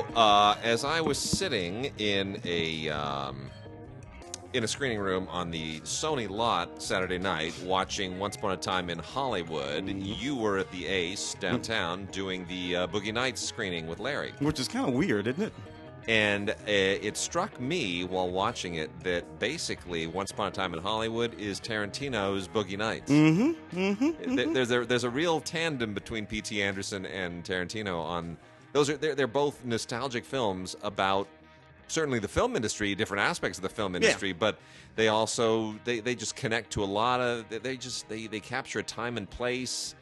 So as I was sitting in a screening room on the Sony lot Saturday night watching Once Upon a Time in Hollywood, you were at the Ace downtown doing the Boogie Nights screening with Larry. Which is kind of weird, isn't it? And it struck me while watching it that basically Once Upon a Time in Hollywood is Tarantino's Boogie Nights. There's a real tandem between P.T. Anderson and Tarantino on those. They're both nostalgic films about certainly the film industry, different aspects of the film industry, but they also they just connect to a lot of they capture a time and place.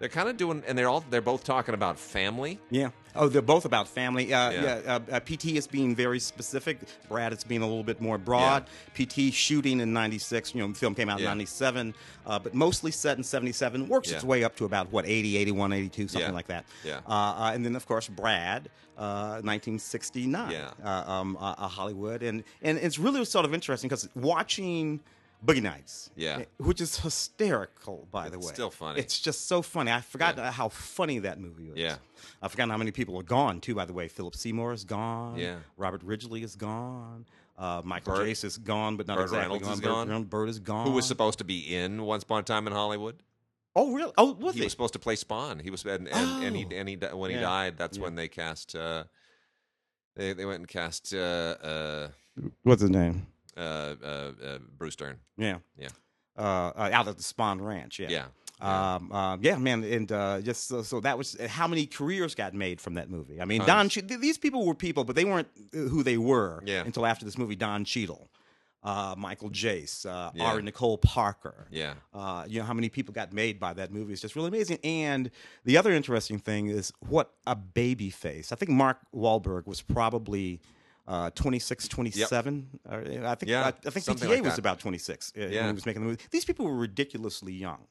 They're kind of doing, and they're both talking about family. Yeah. Oh, they're both about family. PT is being very specific. Brad is being a little bit more broad. Yeah. PT shooting in '96. You know, the film came out in '97, but mostly set in '77. Works its way up to about what, 80, 81, 82, something like that. Yeah. And then of course Brad, 1969. Yeah. Hollywood, and it's really sort of interesting because watching Boogie Nights, which is hysterical, by the way. It's still funny. It's just so funny. I forgot how funny that movie was. Yeah. I forgot how many people are gone, too, by the way. Philip Seymour is gone. Yeah. Robert Ridgely is gone. Michael Jace is gone, but not exactly gone. Bird is gone. Who was supposed to be in Once Upon a Time in Hollywood? Oh, really? Oh, was he? He was supposed to play Spawn. He was, and when he died, that's when they cast. They went and cast. What's his name? Bruce Dern. Yeah, yeah. Out at the Spahn Ranch. Yeah, yeah, yeah, man. And just so that was how many careers got made from that movie. I mean, these people were people, but they weren't who they were until after this movie. Don Cheadle, Michael Jace, Ari Nicole Parker. Yeah, you know how many people got made by that movie. It's just really amazing. And the other interesting thing is what a baby face. I think Mark Wahlberg was probably 26, 27. Yep. I think I think PTA like was about 26 when he was making the movie. These people were ridiculously young.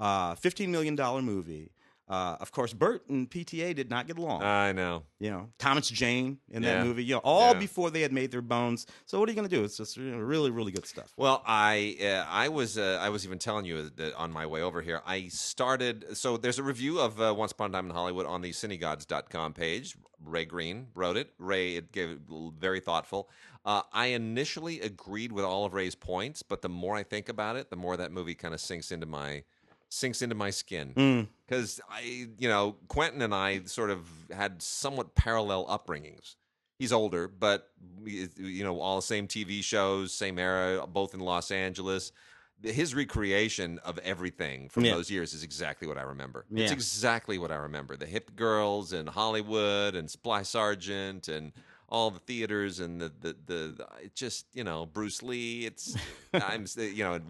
$15 million movie. Of course, Burt and PTA did not get along. I know. You know, Thomas Jane in that movie. You know, all before they had made their bones. So what are you going to do? It's just really, really good stuff. Well, I was even telling you that on my way over here. I started. So there's a review of Once Upon a Time in Hollywood on the cinegods.com page. Ray Green wrote it. Ray gave it very thoughtful. I initially agreed with all of Ray's points, but the more I think about it, the more that movie kind of sinks into my skin, because Quentin and I sort of had somewhat parallel upbringings. He's older, but all the same TV shows, same era, both in Los Angeles. His recreation of everything from those years is exactly what I remember. Yeah. It's exactly what I remember. The hip girls and Hollywood and Supply Sergeant and all the theaters and the Bruce Lee. It's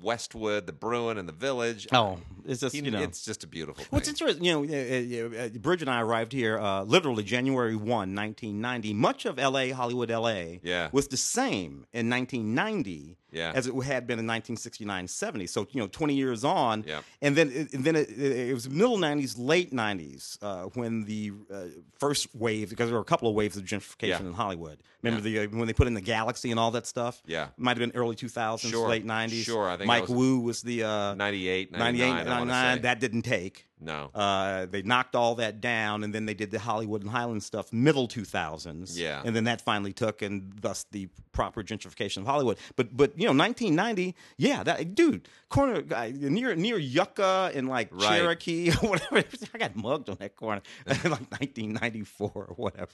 Westwood, the Bruin, and the Village. Oh, it's just it's just a beautiful thing. What's interesting, Bridge and I arrived here literally January 1, 1990. Much of L.A., Hollywood, L.A. was the same in 1990 as it had been in 1969, 70. So 20 years on, and then it was middle 90s, late 90s when the first wave, because there were a couple of waves of gentrification in Hollywood. Remember when they put in the Galaxy and all that stuff? Yeah, might have been early 2000s, late 90s. Sure, I think Mike Wu was the 98, 99. 99 that didn't take. No, they knocked all that down, and then they did the Hollywood and Highland stuff, middle 2000s. Yeah, and then that finally took, and thus the proper gentrification of Hollywood. But 1990, that dude corner near Yucca and Cherokee or whatever. I got mugged on that corner in 1994 or whatever.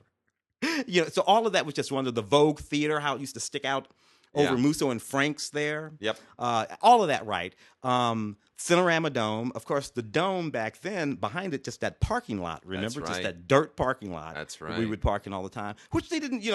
So all of that was just under the Vogue Theater, how it used to stick out over Musso and Frank's there. Yep. All of that, right. Cinerama Dome. Of course, the Dome back then, behind it, just that parking lot, remember? That's just that dirt parking lot. That's right. We would park in all the time, which they didn't, he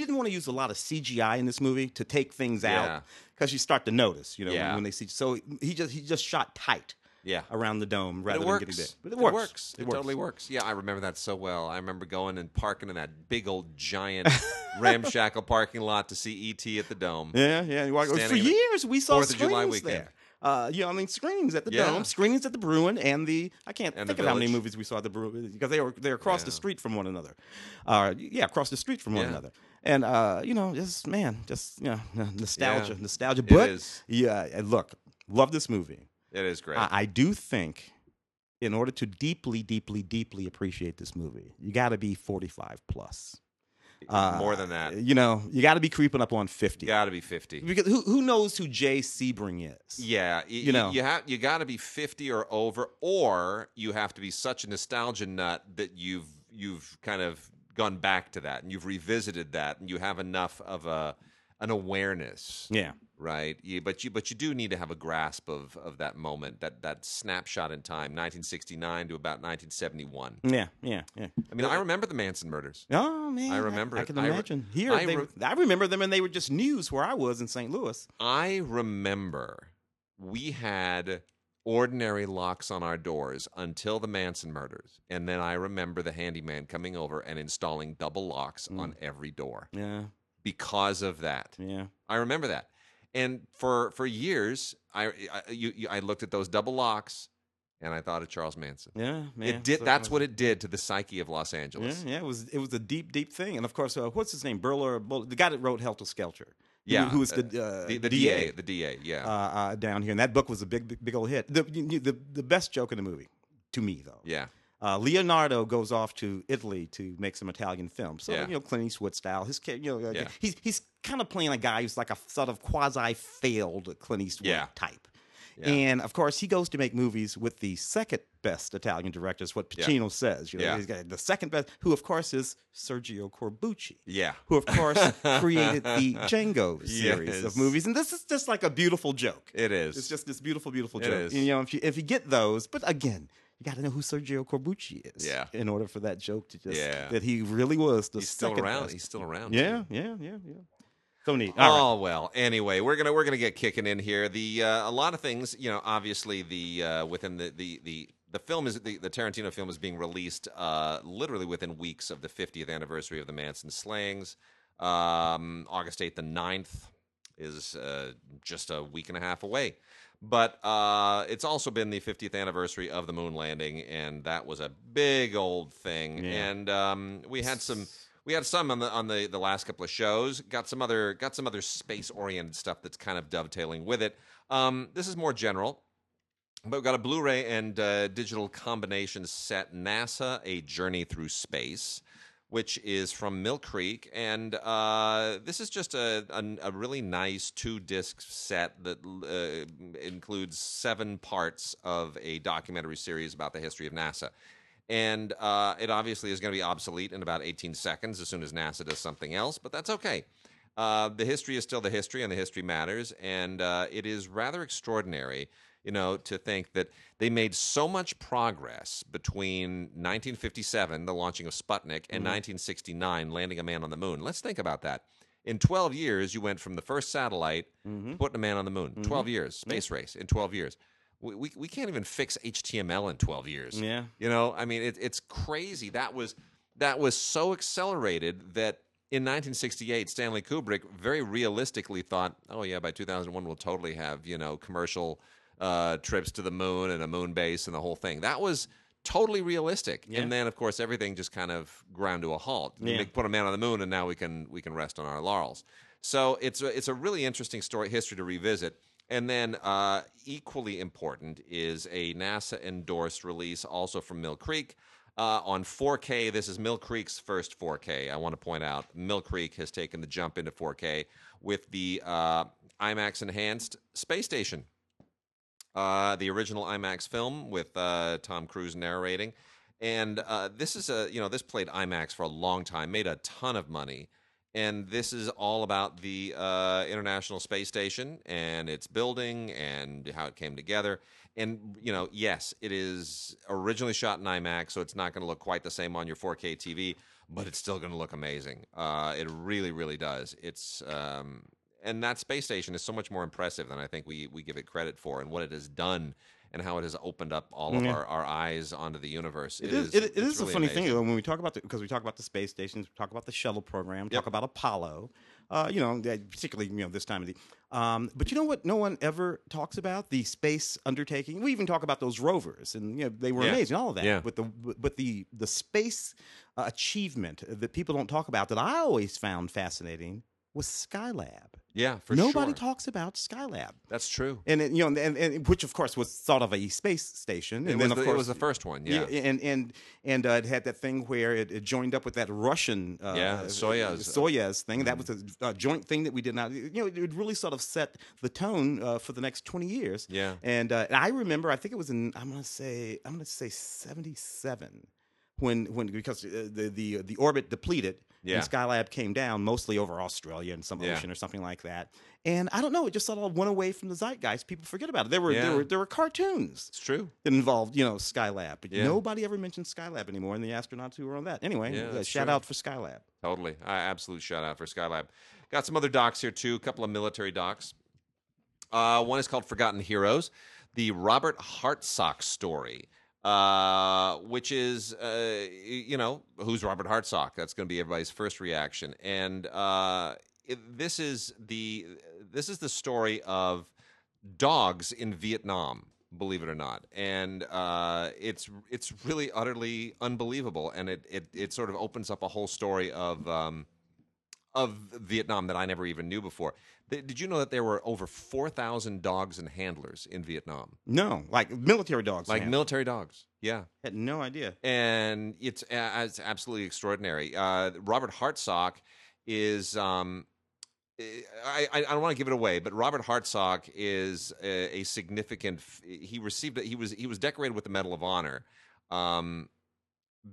didn't want to use a lot of CGI in this movie to take things out, because you start to notice, when they see. So he just shot tight. Yeah, around the dome rather than getting there. But it works. It totally works. Yeah, I remember that so well. I remember going and parking in that big old giant ramshackle parking lot to see E.T. at the dome. Yeah. For years, we saw screenings there. Screenings at the Dome, screenings at the Bruin, and I can't think of how many movies we saw at the Bruin, because they're across the street from one another. Across the street from one another. And nostalgia, nostalgia. But look, love this movie. It is great. I do think in order to deeply, deeply, deeply appreciate this movie, you got to be 45 plus. More than that. You know, you got to be creeping up on 50. Got to be 50. Because who knows who Jay Sebring is? Yeah. You know. You got to be 50 or over, or you have to be such a nostalgia nut that you've kind of gone back to that and you've revisited that and you have enough of an awareness. Yeah. Right. Yeah, but you do need to have a grasp of that moment, that snapshot in time, 1969 to about 1971. Yeah. I mean, I remember the Manson murders. Oh man, I remember. I can imagine. I remember them, and they were just news where I was in St. Louis. I remember we had ordinary locks on our doors until the Manson murders, and then I remember the handyman coming over and installing double locks on every door. Yeah, because of that. Yeah, I remember that. And for years, I looked at those double locks, and I thought of Charles Manson. Yeah, man. It did. So, that's what it did to the psyche of Los Angeles. Yeah, it was a deep, deep thing. And of course, what's his name? Burler, the guy that wrote Helter Skelter. Yeah, who was the DA? The DA. Yeah, down here. And that book was a big old hit. The best joke in the movie, to me though. Yeah. Leonardo goes off to Italy to make some Italian films. So, you know, Clint Eastwood style. His kid, you know, he's kind of playing a guy who's like a sort of quasi-failed Clint Eastwood type. Yeah. And, of course, he goes to make movies with the second best Italian director, is what Pacino says. You know, he's got the second best, who, of course, is Sergio Corbucci. Yeah. Who, of course, created the Django series of movies. And this is just like a beautiful joke. It is. It's just this beautiful, beautiful joke. It is. And, you know, if you get those, but again, you got to know who Sergio Corbucci is in order for that joke to just that he really was the second best. He's still around. Yeah. So neat. Well, anyway, we're gonna get kicking in here. The a lot of things, you know, obviously the within the film is the Tarantino film is being released literally within weeks of the 50th anniversary of the Manson slayings. August 8th and 9th is just a week and a half away. But it's also been the 50th anniversary of the moon landing, and that was a big old thing. Yeah. And we had some on the last couple of shows. Got some other space-oriented stuff that's kind of dovetailing with it. This is more general, but we've got a Blu-ray and digital combination set, NASA: A Journey Through Space, which is from Mill Creek, and this is just a really nice 2-disc set that includes 7 parts of a documentary series about the history of NASA. And it obviously is going to be obsolete in about 18 seconds as soon as NASA does something else, but that's okay. The history is still the history, and the history matters, and it is rather extraordinary, you know, to think that they made so much progress between 1957, the launching of Sputnik, and 1969, landing a man on the moon. Let's think about that. In 12 years, you went from the first satellite to putting a man on the moon. 12 years. Space race in 12 years. We can't even fix HTML in 12 years. Yeah. You know, I mean, it's crazy. That was so accelerated that in 1968, Stanley Kubrick very realistically thought, oh, yeah, by 2001, we'll totally have, you know, commercial trips to the moon and a moon base and the whole thing. That was totally realistic. Yeah. And then, of course, everything just kind of ground to a halt. Yeah. They put a man on the moon, and now we can rest on our laurels. So it's a really interesting history to revisit. And then equally important is a NASA-endorsed release also from Mill Creek on 4K. This is Mill Creek's first 4K. I want to point out Mill Creek has taken the jump into 4K with the IMAX-enhanced space station. The original IMAX film with Tom Cruise narrating. And this is this played IMAX for a long time, made a ton of money. And this is all about the International Space Station and its building and how it came together. And, you know, yes, it is originally shot in IMAX, so it's not going to look quite the same on your 4K TV, but it's still going to look amazing. It really, really does. It's... and that space station is so much more impressive than I think we give it credit for, and what it has done and how it has opened up all of our eyes onto the universe. It is really a funny thing, though, when we talk about because we talk about the space stations, we talk about the shuttle program, talk about Apollo, you know, particularly, you know, this time of the but you know what no one ever talks about? The space undertaking. We even talk about those rovers, and, you know, they were amazing, all of that. Yeah. But the space achievement that people don't talk about that I always found fascinating was Skylab. Yeah, for sure. Nobody talks about Skylab. That's true. And it, you know, and which of course was sort of a space station. And then of course it was the first one. Yeah. And it had that thing where it joined up with that Russian Soyuz thing. That was a joint thing that we did not. You know, it really sort of set the tone for the next 20 years. Yeah. And I remember, I think it was in I'm gonna say 77. Because the orbit depleted and Skylab came down, mostly over Australia and some ocean or something like that. And I don't know, it just sort of went away from the zeitgeist. People forget about it. There were cartoons. It's true. That involved, you know, Skylab. But nobody ever mentioned Skylab anymore, and the astronauts who were on that. Anyway, shout out for Skylab. Totally. Absolute shout out for Skylab. Got some other docs here, too. A couple of military docs. One is called Forgotten Heroes, the Robert Hartsock story. Which is, you know, who's Robert Hartsock? That's going to be everybody's first reaction. And this is the story of dogs in Vietnam, believe it or not. And it's really utterly unbelievable. And it sort of opens up a whole story of Vietnam that I never even knew before. Did you know that there were over 4,000 dogs and handlers in Vietnam? No, like military dogs. Like military dogs, yeah. Had no idea. And it's absolutely extraordinary. Robert Hartsock is, I don't want to give it away, but Robert Hartsock is a significant, he was decorated with the Medal of Honor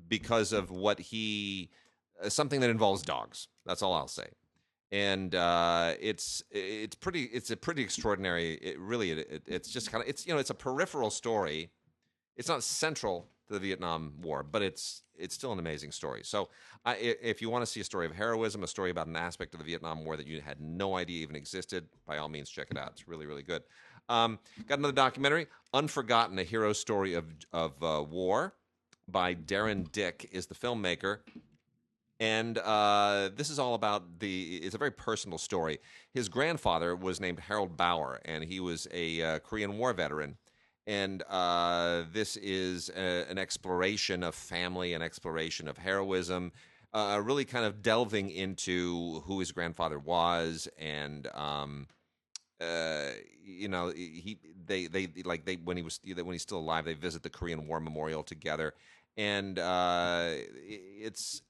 because of what something that involves dogs. That's all I'll say. And it's a pretty extraordinary. It's just kind of it's a peripheral story. It's not central to the Vietnam War, but it's still an amazing story. So if you want to see a story of heroism, a story about an aspect of the Vietnam War that you had no idea even existed, by all means check it out. It's really, really good. Got another documentary, Unforgotten: A Hero Story of War, by Darren Dick is the filmmaker. And this is all about it's a very personal story. His grandfather was named Harold Bauer, and he was a Korean War veteran. And this is an exploration of family, an exploration of heroism, really kind of delving into who his grandfather was. And, you know, when he's still alive, they visit the Korean War Memorial together. And it's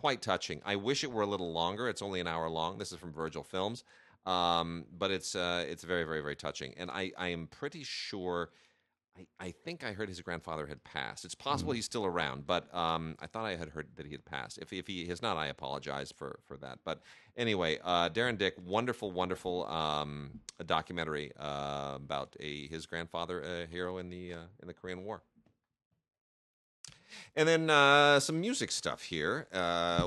quite touching. I wish it were a little longer. It's only an hour long. This is from Virgil Films, but it's very, very, very touching. And I am pretty sure. I think I heard his grandfather had passed. It's possible he's still around, but I thought I had heard that he had passed. If he has not, I apologize for that. But anyway, Darren Dick, wonderful, wonderful a documentary about his grandfather, a hero in the Korean War. And then some music stuff here.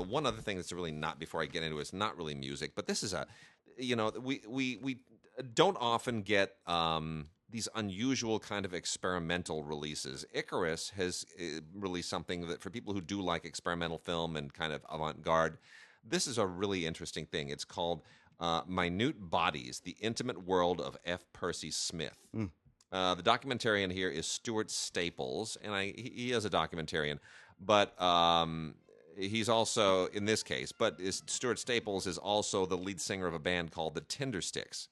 One other thing that's really not, before I get into it, it's not really music, but this is we don't often get these unusual kind of experimental releases. Icarus has released something that for people who do like experimental film and kind of avant-garde, this is a really interesting thing. It's called Minute Bodies, The Intimate World of F. Percy Smith. Mm. The documentarian here is Stuart Staples, and he is a documentarian, but he's also, in this case, Stuart Staples is also the lead singer of a band called the Tindersticks.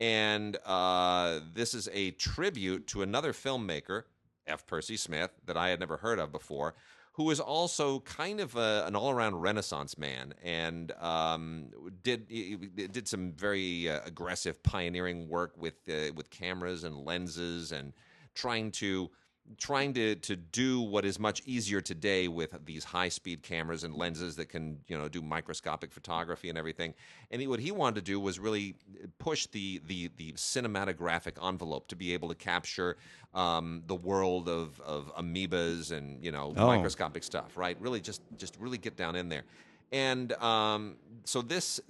And this is a tribute to another filmmaker, F. Percy Smith, that I had never heard of before, who is also kind of an all-around Renaissance man, and did some very aggressive pioneering work with cameras and lenses, and trying to do what is much easier today with these high-speed cameras and lenses that can, you know, do microscopic photography and everything. And what he wanted to do was really push the cinematographic envelope to be able to capture the world of amoebas and, you know, microscopic stuff, right? Really just really get down in there. And so this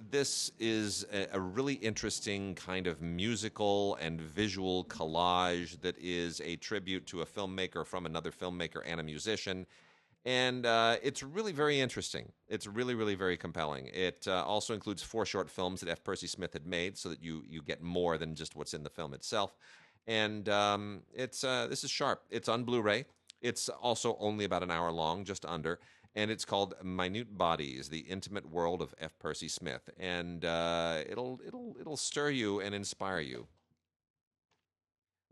is a really interesting kind of musical and visual collage that is a tribute to a filmmaker from another filmmaker and a musician. And it's really very interesting. It's really, really very compelling. It also includes 4 short films that F. Percy Smith had made, so that you get more than just what's in the film itself. And this is sharp. It's on Blu-ray. It's also only about an hour long, just under. And it's called Minute Bodies: The Intimate World of F. Percy Smith, and it'll stir you and inspire you.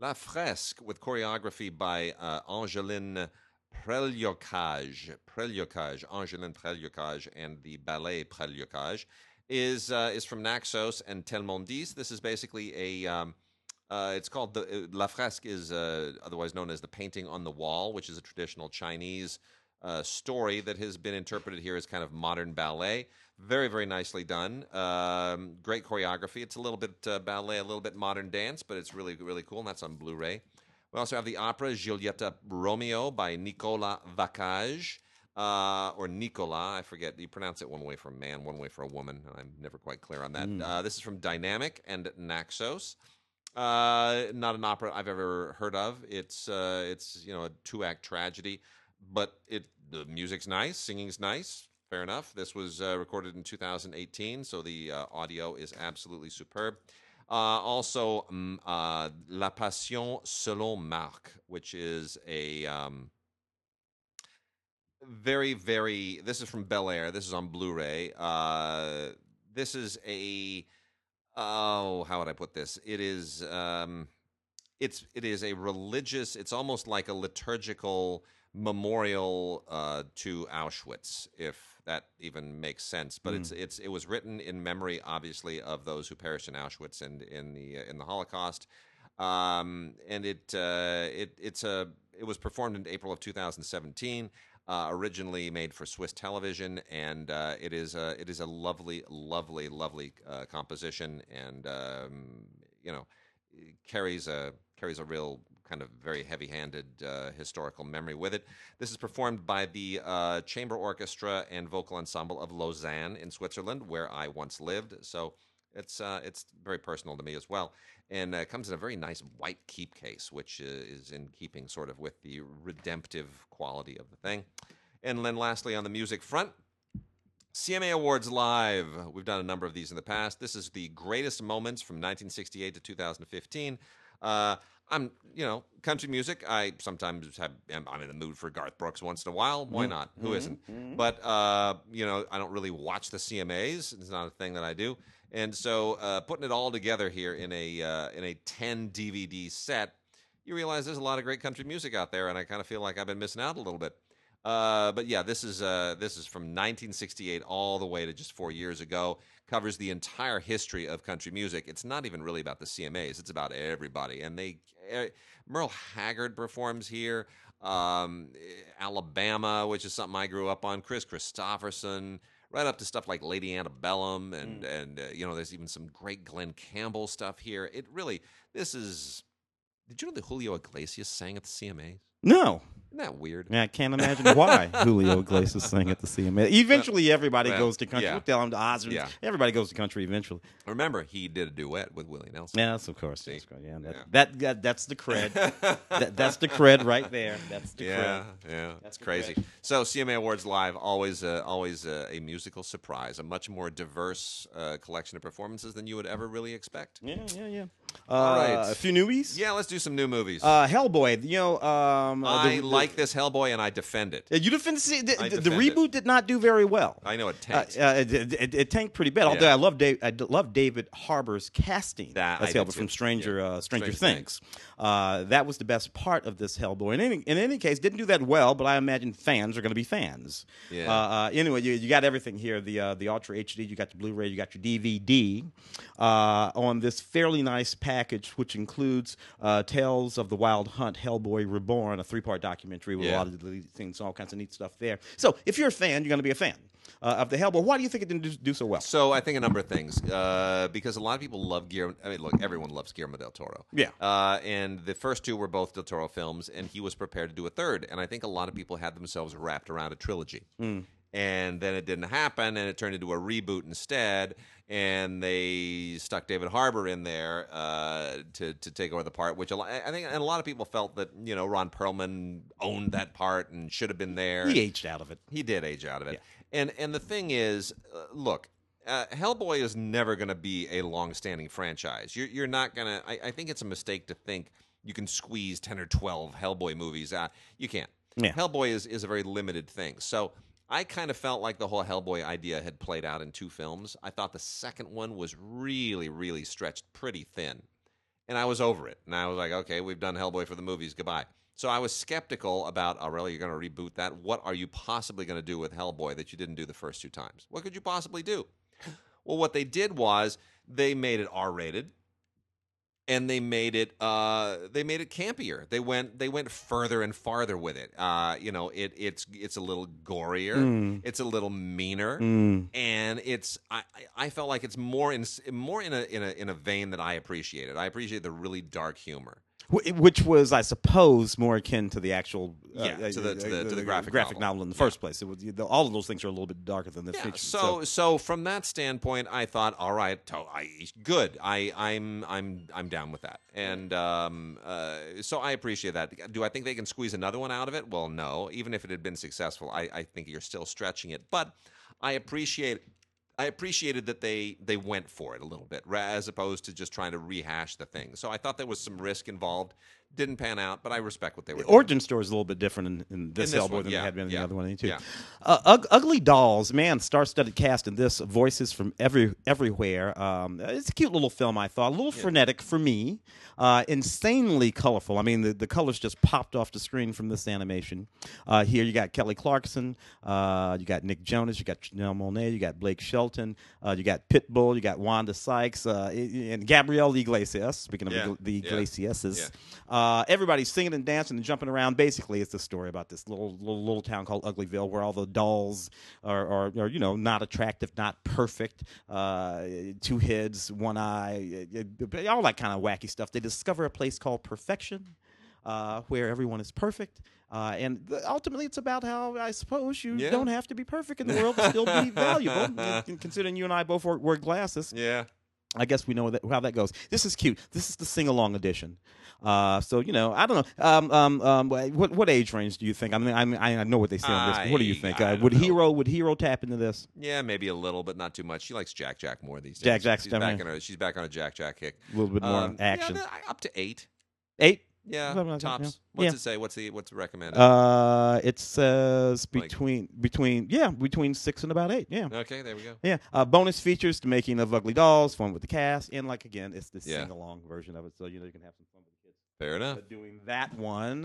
La Fresque, with choreography by Angeline Preljocaj, Angeline Preljocaj, and the ballet Preljocaj, is from Naxos and Telmondis. This is basically a it's called La Fresque, is otherwise known as the painting on the wall, which is a traditional Chinese story that has been interpreted here as kind of modern ballet. Very, very nicely done. Great choreography. It's a little bit ballet, a little bit modern dance, but it's really, really cool, and that's on Blu-ray. We also have the opera Giulietta Romeo by Nicola Vacaj, or Nicola, I forget. You pronounce it one way for a man, one way for a woman, and I'm never quite clear on that. This is from Dynamic and Naxos. Not an opera I've ever heard of. It's a two-act tragedy. But the music's nice, singing's nice, fair enough. This was recorded in 2018, so the audio is absolutely superb. Also, La Passion selon Marc, which is a very, very... This is from Bel Air. This is on Blu-ray. This is a... Oh, how would I put this? It is... It is a religious... It's almost like a liturgical... memorial to Auschwitz, if that even makes sense. But it was written in memory, obviously, of those who perished in Auschwitz and in the Holocaust. And it was performed in April of 2017. Originally made for Swiss television, and it is a lovely, lovely, lovely composition, and carries a real kind of very heavy-handed historical memory with it. This is performed by the Chamber Orchestra and Vocal Ensemble of Lausanne in Switzerland, where I once lived. So it's very personal to me as well. And comes in a very nice white keep case, which is in keeping sort of with the redemptive quality of the thing. And then lastly, on the music front, CMA Awards Live. We've done a number of these in the past. This is the greatest moments from 1968 to 2015. I'm, country music. I sometimes I'm in the mood for Garth Brooks once in a while. Why not? Who isn't? But, I don't really watch the CMAs. It's not a thing that I do. And so putting it all together here in a 10 DVD set, you realize there's a lot of great country music out there, and I kind of feel like I've been missing out a little bit. But yeah, this is from 1968 all the way to just 4 years ago. Covers the entire history of country music. It's not even really about the CMAs. It's about everybody. And Merle Haggard performs here. Alabama, which is something I grew up on. Chris Christopherson, right up to stuff like Lady Antebellum, and there's even some great Glenn Campbell stuff here. It really, this is. Did you know that Julio Iglesias sang at the CMAs? No. Isn't that weird? Yeah, I can't imagine why Julio Iglesias sang at the CMA. Eventually, everybody goes to country. Yeah. We'll tell him to Osmonds. Yeah. Everybody goes to country eventually. Remember, he did a duet with Willie Nelson. Yeah, that's of course. That's great. Yeah, that's the cred. That's the cred right there. That's the cred. Yeah, that's crazy. Cred. So CMA Awards Live, always a musical surprise, a much more diverse collection of performances than you would ever really expect. Yeah. All right. A few newbies? Yeah, let's do some new movies. Hellboy. I like this Hellboy, and I defend it. You defend the reboot did not do very well. I know it tanked. It tanked pretty bad. Yeah. Although I love David Harbour's casting. That's Hellboy from Stranger Things. That was the best part of this Hellboy. In any case, didn't do that well. But I imagine fans are going to be fans. Yeah. Anyway, you got everything here: the Ultra HD, you got the Blu-ray, you got your DVD on this fairly nice package, which includes Tales of the Wild Hunt, Hellboy Reborn, a 3-part documentary with a lot of the things, all kinds of neat stuff there. So if you're a fan, you're going to be a fan of the Hellboy. Why do you think it didn't do so well? So I think a number of things. Because a lot of people love Guillermo. I mean, look, everyone loves Guillermo del Toro. Yeah. And the first two were both del Toro films, and he was prepared to do a third. And I think a lot of people had themselves wrapped around a trilogy. And then it didn't happen, and it turned into a reboot instead. And they stuck David Harbour in there to take over the part, which I think a lot of people felt that Ron Perlman owned that part and should have been there. He aged out of it. He did age out of it. Yeah. And the thing is, look. Hellboy is never going to be a long-standing franchise. You're not going to. I think it's a mistake to think you can squeeze 10 or 12 Hellboy movies out. You can't. Yeah. Hellboy is a very limited thing. So. I kind of felt like the whole Hellboy idea had played out in two films. I thought the second one was really, really stretched pretty thin. And I was over it. And I was like, okay, we've done Hellboy for the movies. Goodbye. So I was skeptical about, oh, really, you're going to reboot that? What are you possibly going to do with Hellboy that you didn't do the first two times? What could you possibly do? Well, what they did was they made it R-rated. And they made it campier. They went further and farther with it. It's a little gorier. Mm. It's a little meaner, and I felt like it's more in a vein that I appreciated. I appreciate the really dark humor, which was, I suppose, more akin to the actual to the graphic novel in the first place. It was, all of those things are a little bit darker than the fiction. So from that standpoint, I thought, all right, good. I'm down with that, and so I appreciate that. Do I think they can squeeze another one out of it? Well, no. Even if it had been successful, I think you're still stretching it. But I appreciated that they went for it a little bit, as opposed to just trying to rehash the thing. So I thought there was some risk involved. Didn't pan out, but I respect what they were doing. The origin story is a little bit different in this Hellboy than it had been in the other one, too. Yeah. Ugly Dolls, man, star-studded cast in this. Voices from everywhere. It's a cute little film, I thought. A little frenetic for me. Insanely colorful. I mean, the colors just popped off the screen from this animation. Here you got Kelly Clarkson. You got Nick Jonas. You got Janelle Monáe. You got Blake Shelton. You got Pitbull. You got Wanda Sykes. And Gabrielle Iglesias, speaking of the Iglesiases. Yeah. Everybody's singing and dancing and jumping around. Basically, it's the story about this little town called Uglyville, where all the dolls are not attractive, not perfect, two heads, one eye, all that kind of wacky stuff. They discover a place called Perfection, where everyone is perfect. And ultimately, it's about how, I suppose, you don't have to be perfect in the world to still be valuable, considering you and I both wear glasses. Yeah. I guess we know how that goes. This is cute. This is the sing-along edition. I don't know. What age range do you think? I mean, I know what they say on this, but what do you think? Would Hero tap into this? Yeah, maybe a little, but not too much. She likes Jack more these days. She's back on a Jack kick. A little bit more action. Yeah, up to 8. 8? Yeah, tops. What's it say? What's recommended? It says between 6 and about 8. Yeah. Okay, there we go. Yeah. Bonus features: the making of Ugly Dolls, fun with the cast, and it's the sing-along version of it, so you can have some fun with the kids. Fair enough. Doing that one,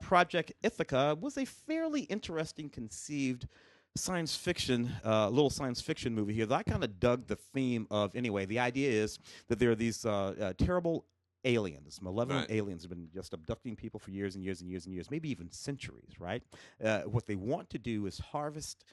Project Ithaca was a fairly interesting conceived science fiction, little science fiction movie here that I kind of dug the theme of. Anyway, the idea is that there are these terrible aliens, malevolent aliens have been just abducting people for years and years and years and years, maybe even centuries, right? What they want to do is harvest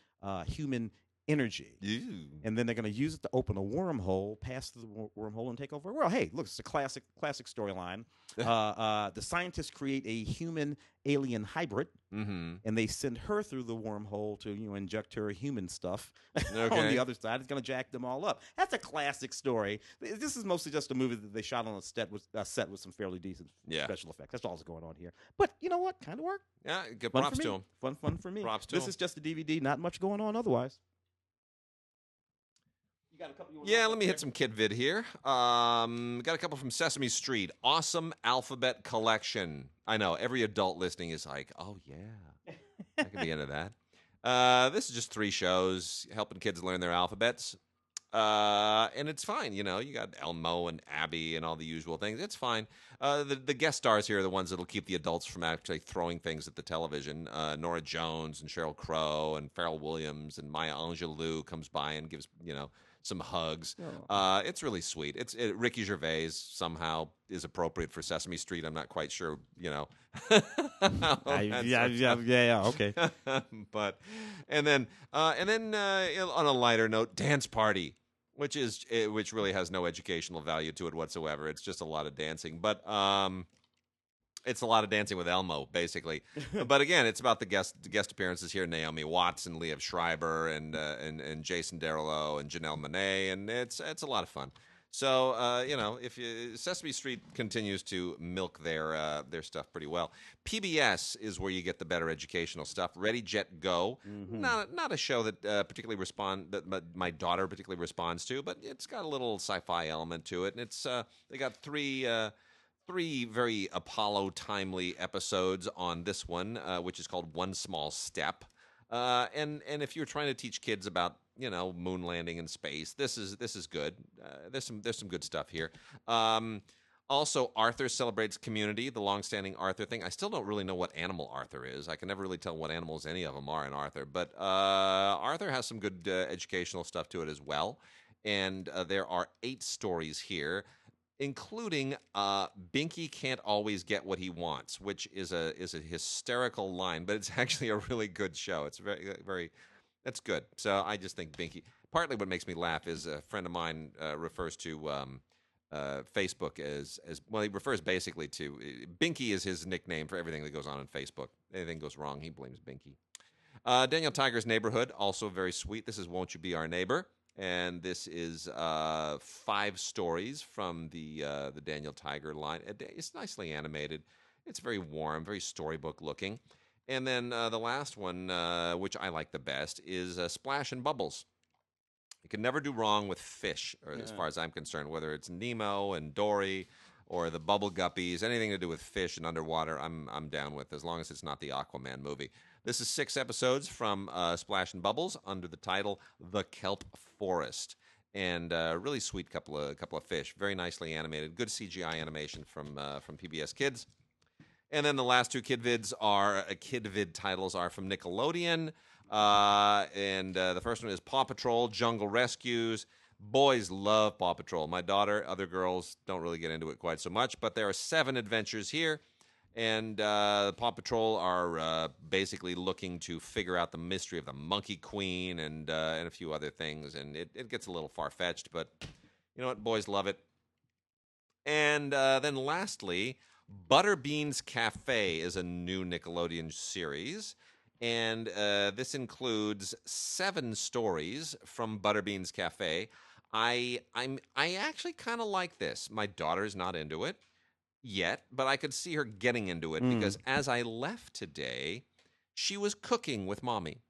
human energy. Ew. And then they're going to use it to open a wormhole, pass through the wormhole, and take over the world. Hey, look, it's a classic storyline. The scientists create a human-alien hybrid, and they send her through the wormhole to inject her human stuff on the other side. It's going to jack them all up. That's a classic story. This is mostly just a movie that they shot on a set with some fairly decent special effects. That's all that's going on here. But you know what? Kind of worked. Yeah, good props to them. Fun for me. Props to them. This is just a DVD. Not much going on otherwise. Let me hit some kid vid here. Got a couple from Sesame Street. Awesome Alphabet Collection. I know, every adult listening is like, oh, yeah, I can be into that. This is just 3 shows helping kids learn their alphabets. And it's fine, you got Elmo and Abby and all the usual things. It's fine. The guest stars here are the ones that'll keep the adults from actually throwing things at the television. Norah Jones and Sheryl Crow and Pharrell Williams and Maya Angelou comes by and gives, some hugs. Oh. It's really sweet. Ricky Gervais somehow is appropriate for Sesame Street. I'm not quite sure, okay. But and then on a lighter note, Dance Party, which really has no educational value to it whatsoever. It's just a lot of dancing, but it's a lot of dancing with Elmo, basically. But again, it's about the guest appearances here: Naomi Watts and Liev Schreiber and Jason Derulo and Janelle Monáe, and it's a lot of fun. So Sesame Street continues to milk their stuff pretty well. PBS is where you get the better educational stuff. Ready, Jet, Go, not a show that my daughter particularly responds to, but it's got a little sci-fi element to it, and it's they got 3. Three very Apollo timely episodes on this one, which is called One Small Step. And if you're trying to teach kids about, you know, moon landing in space, this is good. There's some good stuff here. Also, Arthur celebrates community, the long-standing Arthur thing. I still don't really know what animal Arthur is. I can never really tell what animals any of them are in Arthur. But Arthur has some good educational stuff to it as well. And there are 8 stories here, including Binky can't always get what he wants, which is a hysterical line. But it's actually a really good show. It's very, very. That's good. So I just think Binky. Partly what makes me laugh is a friend of mine refers to. Facebook as well. He refers basically to Binky is his nickname for everything that goes on Facebook. Anything goes wrong, he blames Binky. Daniel Tiger's Neighborhood, also very sweet. This is Won't You Be Our Neighbor, and this is 5 stories from the Daniel Tiger line. It's nicely animated. It's very warm, very storybook looking. And then the last one, which I like the best, is Splash and Bubbles. You can never do wrong with fish, or as far as I'm concerned, whether it's Nemo and Dory or the Bubble Guppies, anything to do with fish and underwater, I'm down with, as long as it's not the Aquaman movie. This is 6 episodes from Splash and Bubbles under the title The Kelp Forest, and a really sweet couple of fish, very nicely animated, good CGI animation from PBS Kids. And then the last 2 KidVids are KidVid titles are from Nickelodeon. The first one is Paw Patrol, Jungle Rescues. Boys love Paw Patrol. My daughter, other girls don't really get into it quite so much, but there are 7 adventures here, and Paw Patrol are basically looking to figure out the mystery of the Monkey Queen and a few other things, and it gets a little far-fetched, but you know what? Boys love it. And then lastly, Butterbean's Cafe is a new Nickelodeon series. And this includes 7 stories from Butterbean's Cafe. I actually kind of like this. My daughter's not into it yet, but I could see her getting into it because as I left today, she was cooking with mommy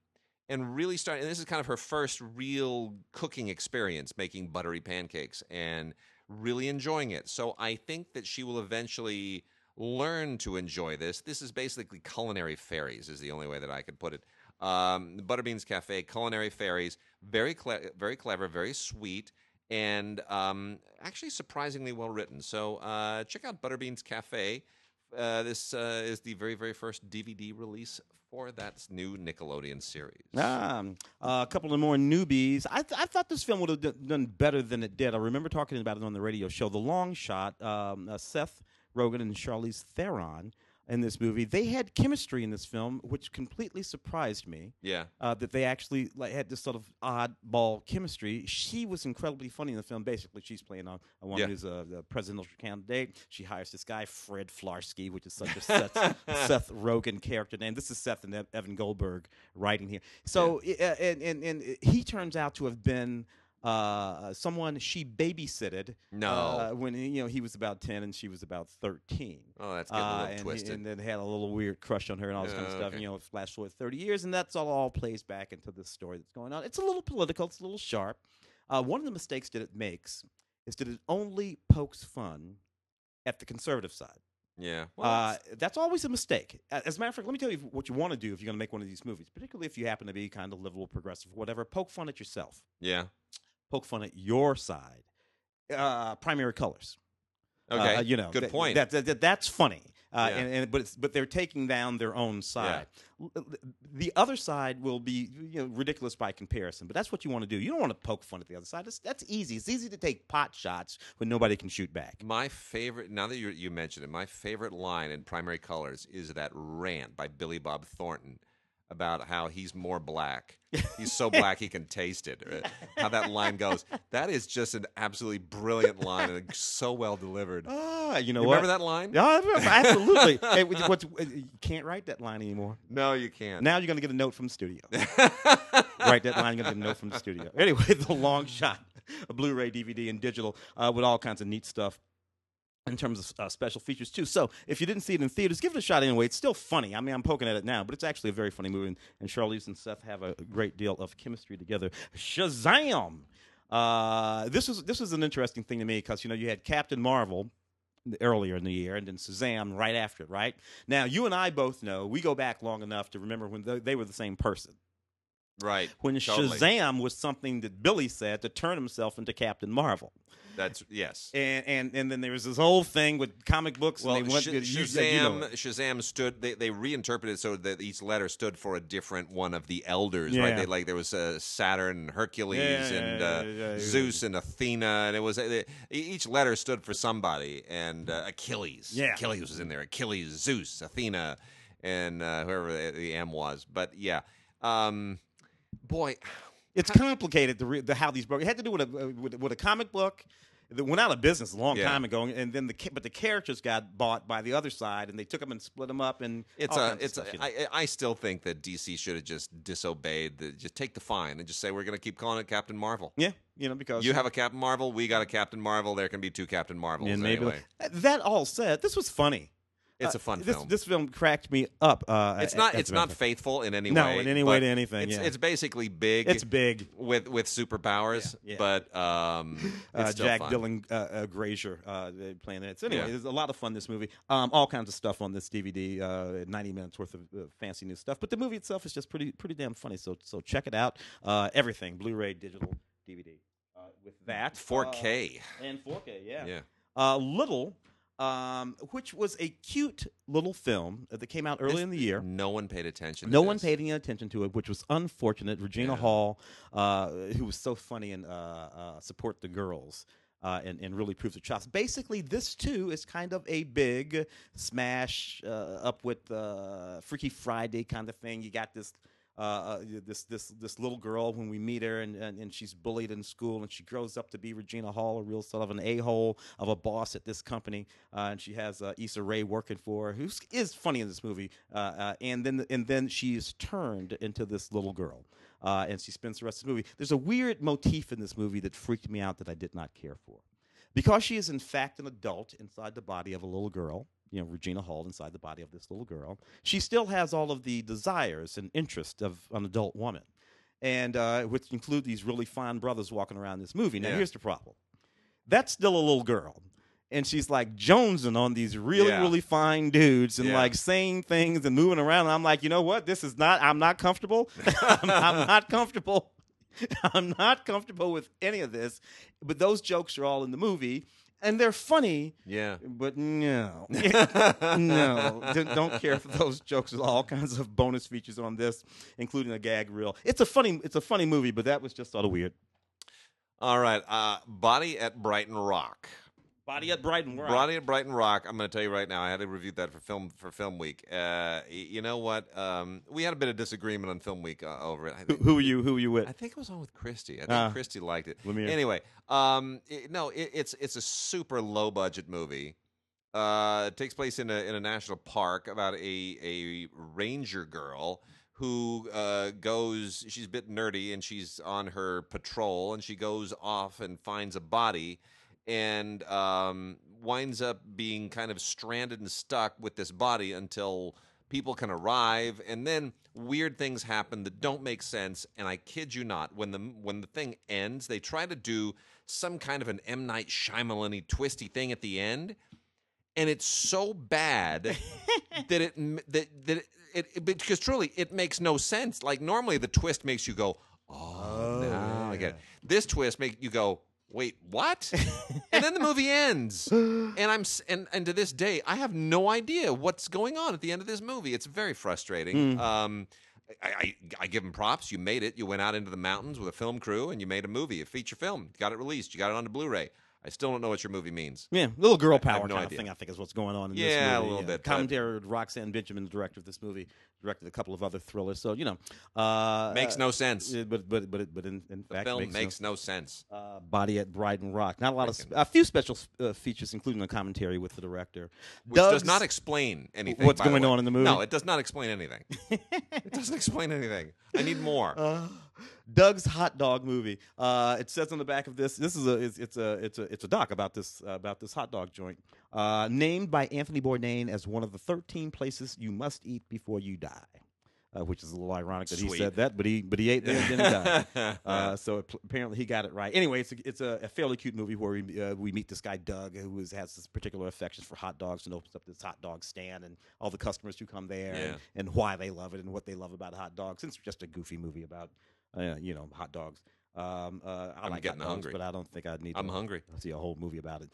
and really starting. And this is kind of her first real cooking experience, making buttery pancakes and really enjoying it. So I think that she will eventually learn to enjoy this. This is basically culinary fairies is the only way that I could put it. Butterbean's Cafe, culinary fairies, very clever, very sweet, and actually surprisingly well written. So check out Butterbean's Cafe. This is the very, very first DVD release for that new Nickelodeon series. A couple of more newbies. I thought this film would have done better than it did. I remember talking about it on the radio show, The Long Shot. Seth Rogen and Charlize Theron in this movie. They had chemistry in this film, which completely surprised me. Yeah, that they actually had this sort of oddball chemistry. She was incredibly funny in the film. Basically, she's playing a woman who's a presidential candidate. She hires this guy, Fred Flarsky, which is such a Seth Rogen character name. This is Seth and Evan Goldberg writing here. So, and he turns out to have been someone she babysitted when he was about 10 and she was about 13. Oh, that's getting a little twisted. And then had a little weird crush on her and all this kind of stuff. Okay. Flash forward 30 years, and that's all plays back into the story that's going on. It's a little political. It's a little sharp. One of the mistakes that it makes is that it only pokes fun at the conservative side. Yeah, well, that's always a mistake. As a matter of fact, let me tell you what you want to do if you're going to make one of these movies, particularly if you happen to be kind of liberal, progressive, whatever. Poke fun at yourself. Yeah. Poke fun at your side. Primary colors. Okay, good point. That's funny. But they're taking down their own side. Yeah. The other side will be ridiculous by comparison, but that's what you want to do. You don't want to poke fun at the other side. That's easy. It's easy to take pot shots when nobody can shoot back. My favorite, now that you mentioned it, my favorite line in Primary Colors is that rant by Billy Bob Thornton about how he's more black. He's so black he can taste it. Right? How that line goes. That is just an absolutely brilliant line and so well delivered. Remember that line? No, I remember, absolutely. Hey, you can't write that line anymore. No, you can't. Now you're going to get a note from the studio. Write that line, you're going to get a note from the studio. Anyway, The Long Shot, a Blu-ray, DVD, and digital with all kinds of neat stuff in terms of special features, too. So if you didn't see it in theaters, give it a shot anyway. It's still funny. I mean, I'm poking at it now, but it's actually a very funny movie, and Charlize and Seth have a great deal of chemistry together. Shazam! This was an interesting thing to me because, you had Captain Marvel earlier in the year and then Shazam right after it, right? Now, you and I both know we go back long enough to remember when they were the same person. Right. When totally. Shazam was something that Billy said to turn himself into Captain Marvel. That's yes. And then there was this whole thing with comic books. Well, and they Shazam stood. They reinterpreted so that each letter stood for a different one of the elders. Yeah. Right. They, like there was Saturn, Hercules, and Zeus and Athena, and it was each letter stood for somebody. And Achilles. Yeah. Achilles was in there. Achilles, Zeus, Athena, and whoever the M was. But yeah. Boy, it's complicated the how these broke. It had to do with a comic book that went out of business a long time ago, and then the characters got bought by the other side, and they took them and split them up. And I still think that DC should have just disobeyed, just take the fine and just say we're going to keep calling it Captain Marvel. Yeah, you know, because you have a Captain Marvel, we got a Captain Marvel. There can be two Captain Marvels. And maybe anyway. That all said, this was funny. It's a fun film. This film cracked me up. It's not faithful in any way. No, in any way to anything. It's, it's basically big. It's big with superpowers. Yeah, yeah. But it's still Jack fun. Dylan Grazer playing it. So anyway, there's a lot of fun. This movie, all kinds of stuff on this DVD. 90 minutes worth of fancy new stuff. But the movie itself is just pretty damn funny. So check it out. Everything Blu-ray, digital, DVD. With that, 4K and 4K. Yeah. Yeah. Little. Which was a cute little film that came out early in the year. No one paid attention to it. No one paid any attention to it, which was unfortunate. Regina Hall, who was so funny in Support the Girls, and really proves her chops. Basically, this, too, is kind of a big smash up with Freaky Friday kind of thing. You got this... this little girl, when we meet her, and she's bullied in school, and she grows up to be Regina Hall, a real sort of an a-hole of a boss at this company, and she has Issa Rae working for her, who is funny in this movie, and then she is turned into this little girl, and she spends the rest of the movie. There's a weird motif in this movie that freaked me out that I did not care for, because she is in fact an adult inside the body of a little girl. You know, Regina Hall inside the body of this little girl. She still has all of the desires and interests of an adult woman, and which include these really fine brothers walking around this movie. Now, here's the problem. That's still a little girl, and she's, like, jonesing on these really, really fine dudes and, like, saying things and moving around. And I'm like, you know what? This is not – I'm not comfortable. I'm not comfortable. I'm not comfortable with any of this. But those jokes are all in the movie. And they're funny, but no, don't care for those jokes. There's all kinds of bonus features on this, including a gag reel. It's a funny movie, but that was just sort of weird. All right, Body at Brighton Rock. Body at Brighton Rock. Body at Brighton Rock. I'm going to tell you right now. I had to review that for Film Week. You know what? We had a bit of disagreement on Film Week over it. I think, who were you with? I think it was on with Christy. I think Christy liked it. Anyway, it's a super low budget movie. It takes place in a national park about a ranger girl who goes. She's a bit nerdy and she's on her patrol and she goes off and finds a body. And winds up being kind of stranded and stuck with this body until people can arrive. And then weird things happen that don't make sense. And I kid you not, when the thing ends, they try to do some kind of an M. Night Shyamalan-y twisty thing at the end. And it's so bad that because truly it makes no sense. Like normally the twist makes you go, oh, no, I get it. This twist makes you go, wait, what? And then the movie ends, and to this day, I have no idea what's going on at the end of this movie. It's very frustrating. Mm. I give them props. You made it. You went out into the mountains with a film crew, and you made a movie, a feature film. You got it released. You got it on the Blu-ray. I still don't know what your movie means. Yeah, little girl power kind of thing, I think, is what's going on in this movie. Yeah, a little bit. Commentary with Roxanne Benjamin, the director of this movie, directed a couple of other thrillers. So, you know. Makes no sense. But in fact, the film makes no sense. Body at Brighton Rock. Not a lot of – a few special features, including a commentary with the director. Which does not explain anything, what's going on in the movie? No, it does not explain anything. It doesn't explain anything. I need more. Doug's hot dog movie. It says on the back of this. It's a doc about this hot dog joint, named by Anthony Bourdain as one of the 13 places you must eat before you die. which is a little ironic that he said that, but he ate that and then he died. So apparently he got it right. Anyway, it's a fairly cute movie where we meet this guy Doug who has this particular affection for hot dogs and opens up this hot dog stand and all the customers who come there and why they love it and what they love about hot dogs. It's just a goofy movie about hot dogs. I'm like getting hot dogs, hungry, but I don't think I'd need. I'm hungry. I'll see a whole movie about it.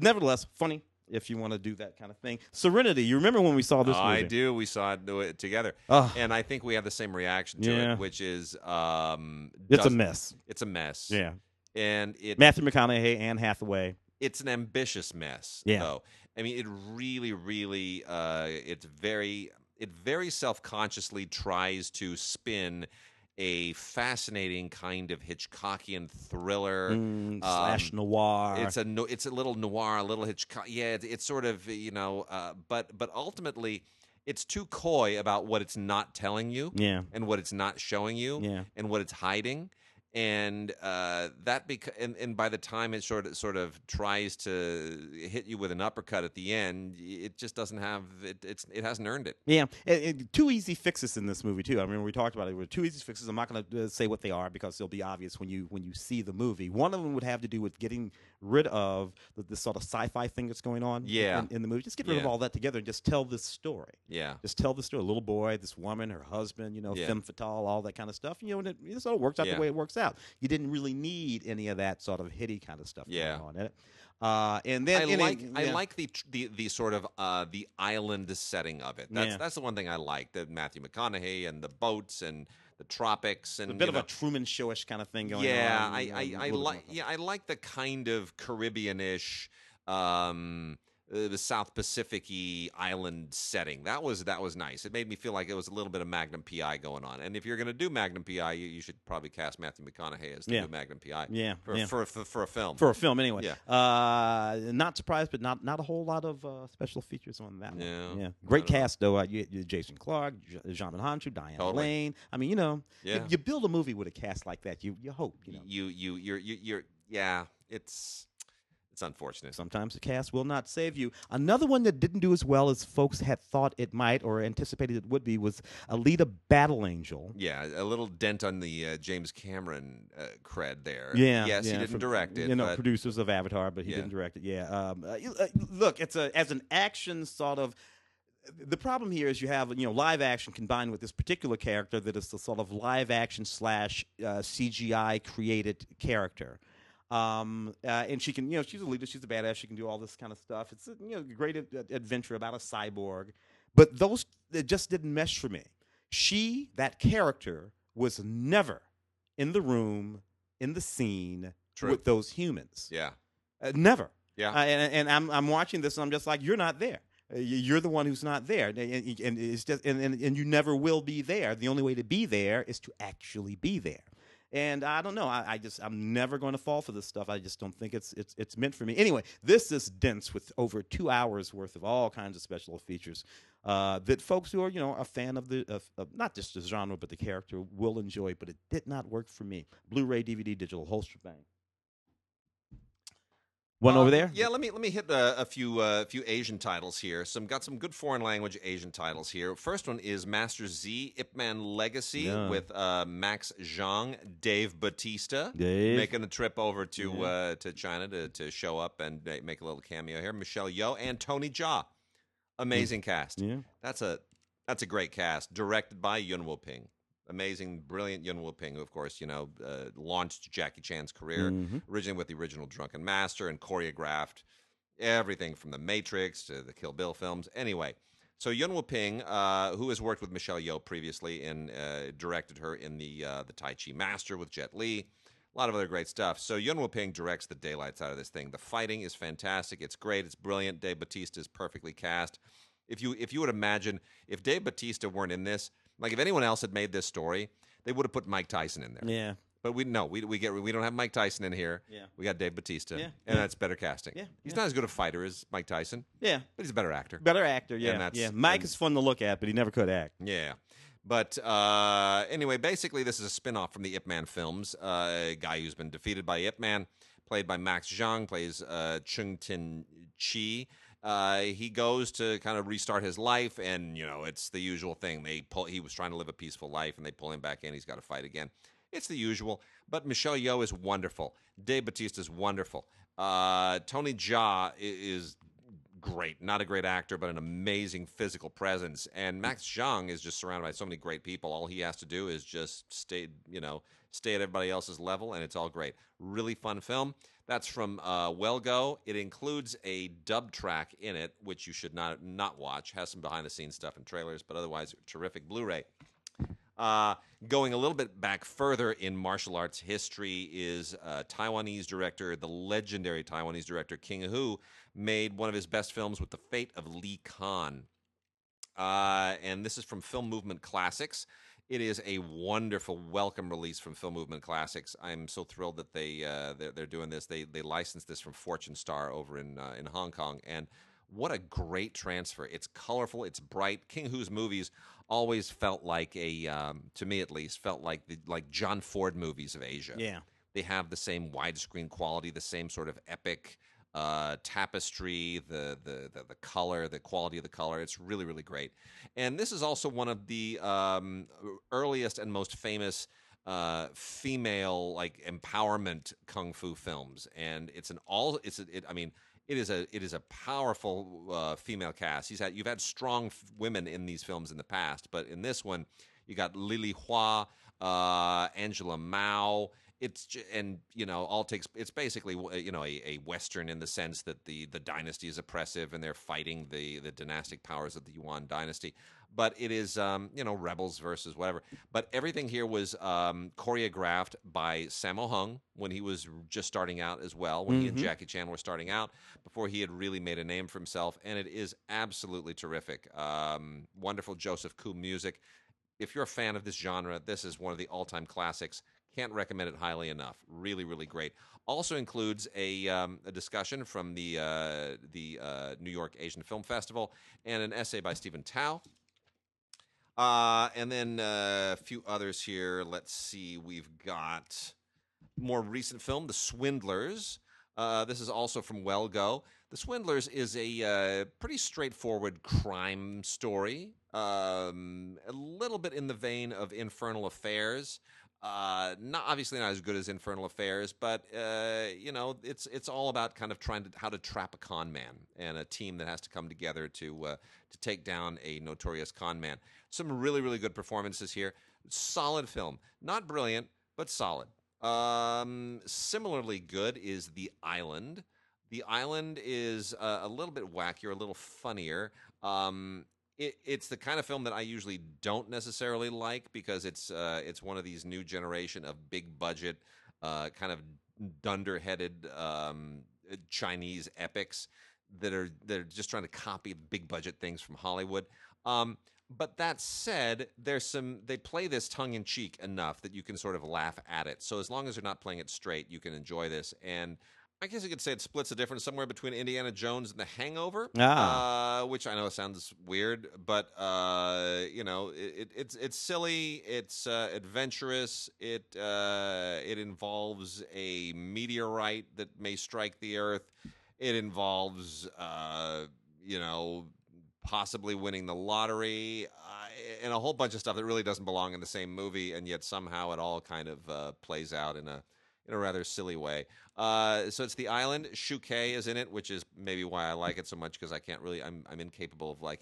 Nevertheless, funny. If you want to do that kind of thing. Serenity. You remember when we saw this movie? I do. We saw it together. Oh. And I think we have the same reaction to it, which is... it's a mess. It's a mess. Yeah. And Matthew McConaughey, Anne Hathaway. It's an ambitious mess, though. I mean, it really, really... It very self-consciously tries to spin... a fascinating kind of Hitchcockian thriller, slash noir. It's a little noir, a little Hitchcock. Yeah, it's sort of but ultimately, it's too coy about what it's not telling you, and what it's not showing you, and what it's hiding, and and by the time it sort of tries to hit you with an uppercut at the end, it just doesn't have it hasn't earned it. Yeah, two easy fixes in this movie too. I remember we talked about it. There were two easy fixes. I'm not going to say what they are because they'll be obvious when you see the movie. One of them would have to do with getting rid of the sort of sci-fi thing that's going on in the movie. Just get rid of all that together and just tell this story. Yeah, just tell the story. A little boy, this woman, her husband, femme fatale, all that kind of stuff. You know, and it sort of works out the way it works out. You didn't really need any of that sort of hitty kind of stuff going on in it. And then I like the sort of the island setting of it. That's the one thing I like. The Matthew McConaughey and the boats and the tropics and a bit of a Truman Showish kind of thing going on. I like the kind of Caribbean-ish. The South Pacific-y island setting. That was nice. It made me feel like it was a little bit of Magnum P.I. going on. And if you're going to do Magnum P.I., you should probably cast Matthew McConaughey as the new Magnum P.I. For a film. For a film, anyway. Yeah. Not surprised, but not a whole lot of special features on that one. Yeah. Great cast, though. You Jason Clarke, Jean Manhattan, Diane Lane. I mean, you build a movie with a cast like that. You hope. It's unfortunate. Sometimes the cast will not save you. Another one that didn't do as well as folks had thought it might or anticipated it would be was Alita: Battle Angel. Yeah, a little dent on the James Cameron cred there. Yeah, yes, he didn't direct it. Producers of Avatar, but he didn't direct it. Yeah, look, it's as an action sort of. The problem here is you have live action combined with this particular character that is the sort of live action / CGI created character. And she can, she's a leader, she's a badass, she can do all this kind of stuff. It's a great adventure about a cyborg, but it just didn't mesh for me. That character, was never in the room, in the scene with those humans. Yeah, never. Yeah, and I'm watching this, and I'm just like, you're not there. You're the one who's not there, and it's just, and you never will be there. The only way to be there is to actually be there. And I don't know. I'm never going to fall for this stuff. I just don't think it's meant for me. Anyway, this is dense with over 2 hours worth of all kinds of special features that folks who are a fan of not just the genre but the character will enjoy. But it did not work for me. Blu-ray, DVD, digital, whole shebang. One over there. Yeah, let me hit a few Asian titles here. Got some good foreign language Asian titles here. First one is Master Z: Ip Man Legacy with Max Zhang, Dave Bautista making the trip over to China to show up and make a little cameo here. Michelle Yeoh and Tony Jaa, amazing cast. Yeah, that's a great cast. Directed by Yuen Woo Ping. Amazing, brilliant Yuen Woo Ping, who, of course, launched Jackie Chan's career, originally with the original Drunken Master and choreographed everything from The Matrix to the Kill Bill films. Anyway, so Yuen Woo Ping, who has worked with Michelle Yeoh previously and directed her in the Tai Chi Master with Jet Li, a lot of other great stuff. So Yuen Woo Ping directs the daylights out of this thing. The fighting is fantastic. It's great. It's brilliant. Dave Bautista is perfectly cast. If you would imagine, if Dave Bautista weren't in this, like if anyone else had made this story, they would have put Mike Tyson in there. Yeah, but we don't have Mike Tyson in here. Yeah, we got Dave Bautista. Yeah, and that's better casting. Yeah, he's not as good a fighter as Mike Tyson. Yeah, but he's a better actor. Better actor. Yeah, and Mike is fun to look at, but he never could act. Yeah, but anyway, basically this is a spinoff from the Ip Man films. A guy who's been defeated by Ip Man, played by Max Zhang, plays Chung Tin Chi. He goes to kind of restart his life, and you know, it's the usual thing. He was trying to live a peaceful life, and they pull him back in. He's got to fight again. It's the usual. But Michelle Yeoh is wonderful. Dave Bautista is wonderful. Tony Jaa is great. Not a great actor, but an amazing physical presence. And Max Zhang is just surrounded by so many great people. All he has to do is just stay at everybody else's level, and it's all great. Really fun film. That's from Wellgo. It includes a dub track in it, which you should not watch. Has some behind-the-scenes stuff and trailers, but otherwise, terrific Blu-ray. Going a little bit back further in martial arts history is Taiwanese director, the legendary Taiwanese director King Hu, made one of his best films with The Fate of Li Khan. And this is from Film Movement Classics. It is a wonderful welcome release from Film Movement Classics. I'm so thrilled that they're doing this. They licensed this from Fortune Star over in Hong Kong, and what a great transfer. It's colorful. It's bright. King Hu's movies always felt like to me at least, felt like John Ford movies of Asia. Yeah. They have the same widescreen quality, the same sort of epic tapestry, the color, the quality of the color. It's really, really great. And this is also one of the earliest and most famous female empowerment kung fu films. And it's It is a powerful female cast. You've had strong women in these films in the past, but in this one, you got Lily Hua, Angela Mao. It's basically a Western in the sense that the dynasty is oppressive and they're fighting the dynastic powers of the Yuan dynasty. But it is rebels versus whatever. But everything here was choreographed by Sammo Hung when he was just starting out as well. When he and Jackie Chan were starting out, before he had really made a name for himself. And it is absolutely terrific. Wonderful Joseph Koo music. If you're a fan of this genre, this is one of the all-time classics. Can't recommend it highly enough. Really, really great. Also includes a discussion from the New York Asian Film Festival and an essay by Stephen Tao. And then a few others here. Let's see. We've got more recent film, The Swindlers. This is also from Wellgo. The Swindlers is a pretty straightforward crime story, a little bit in the vein of Infernal Affairs. Not as good as Infernal Affairs, but it's all about kind of how to trap a con man and a team that has to come together to take down a notorious con man. Some really, really good performances here. Solid film, not brilliant, but solid. Similarly good is The Island. The Island is a little bit wackier, a little funnier. It's the kind of film that I usually don't necessarily like because it's one of these new generation of big budget, kind of dunderheaded Chinese epics that are just trying to copy big budget things from Hollywood. But that said, they play this tongue in cheek enough that you can sort of laugh at it. So as long as they're not playing it straight, you can enjoy this. And I guess you could say it splits the difference somewhere between Indiana Jones and The Hangover, which I know sounds weird, but it's silly, it's adventurous, it involves a meteorite that may strike the Earth, it involves possibly winning the lottery, and a whole bunch of stuff that really doesn't belong in the same movie, and yet somehow it all kind of plays out in a rather silly way. So it's The Island. Shu Kei is in it, which is maybe why I like it so much, because I can't really, I'm incapable of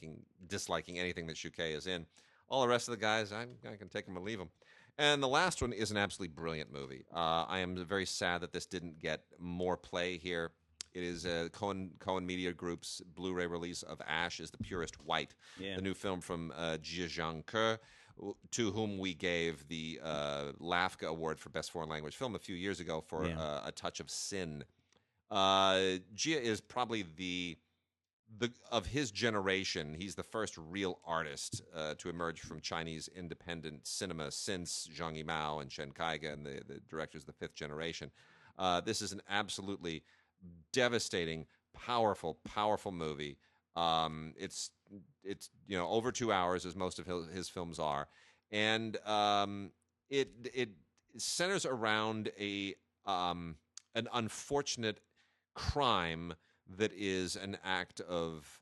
disliking anything that Shu Kei is in. All the rest of the guys, I can take them or leave them. And the last one is an absolutely brilliant movie. I am very sad that this didn't get more play here. It is Cohen Media Group's Blu-ray release of Ash is the Purest White, the new film from Jia Zhangke, to whom we gave the LAFCA Award for Best Foreign Language Film a few years ago for A Touch of Sin. Jia is probably of his generation, he's the first real artist to emerge from Chinese independent cinema since Zhang Yimou and Chen Kaiga and the directors of the fifth generation. This is an absolutely devastating, powerful, powerful movie. It's over 2 hours, as most of his films are, and it centers around an unfortunate crime that is an act of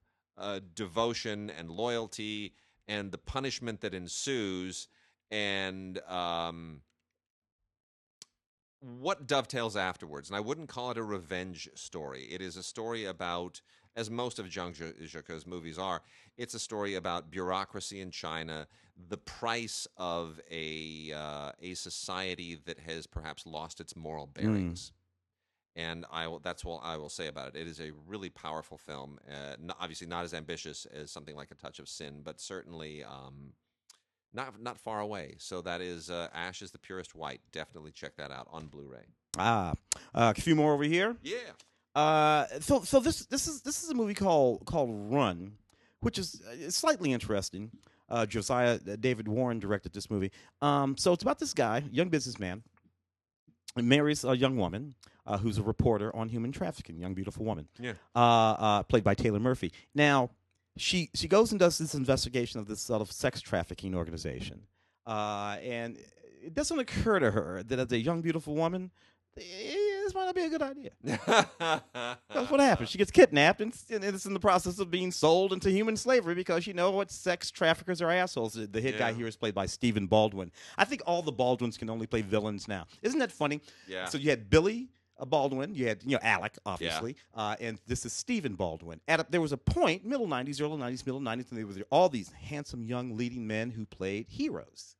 devotion and loyalty, and the punishment that ensues, and what dovetails afterwards. And I wouldn't call it a revenge story. It is a story about, as most of Zhang Zhiko's movies are, it's a story about bureaucracy in China, the price of a society that has perhaps lost its moral bearings. And that's all I will say about it. It is a really powerful film. Obviously not as ambitious as something like A Touch of Sin, but certainly not far away. So that is Ash is the Purest White. Definitely check that out on Blu-ray. A few more over here. Yeah. So this is a movie called Run, which is slightly interesting. Josiah David Warren directed this movie. So it's about this guy, young businessman, marries a young woman who's a reporter on human trafficking, young beautiful woman, played by Taylor Murphy. Now, she goes and does this investigation of this sort of sex trafficking organization, and it doesn't occur to her that as a young beautiful woman, this might not be a good idea. That's what happens. She gets kidnapped, and it's in the process of being sold into human slavery because you know what? Sex traffickers are assholes. The hit guy here is played by Stephen Baldwin. I think all the Baldwins can only play villains now. Isn't that funny? Yeah. So you had Billy Baldwin, you had Alec, obviously, and this is Stephen Baldwin. There was a point, middle 90s, early 90s, middle 90s, and there was all these handsome young leading men who played heroes.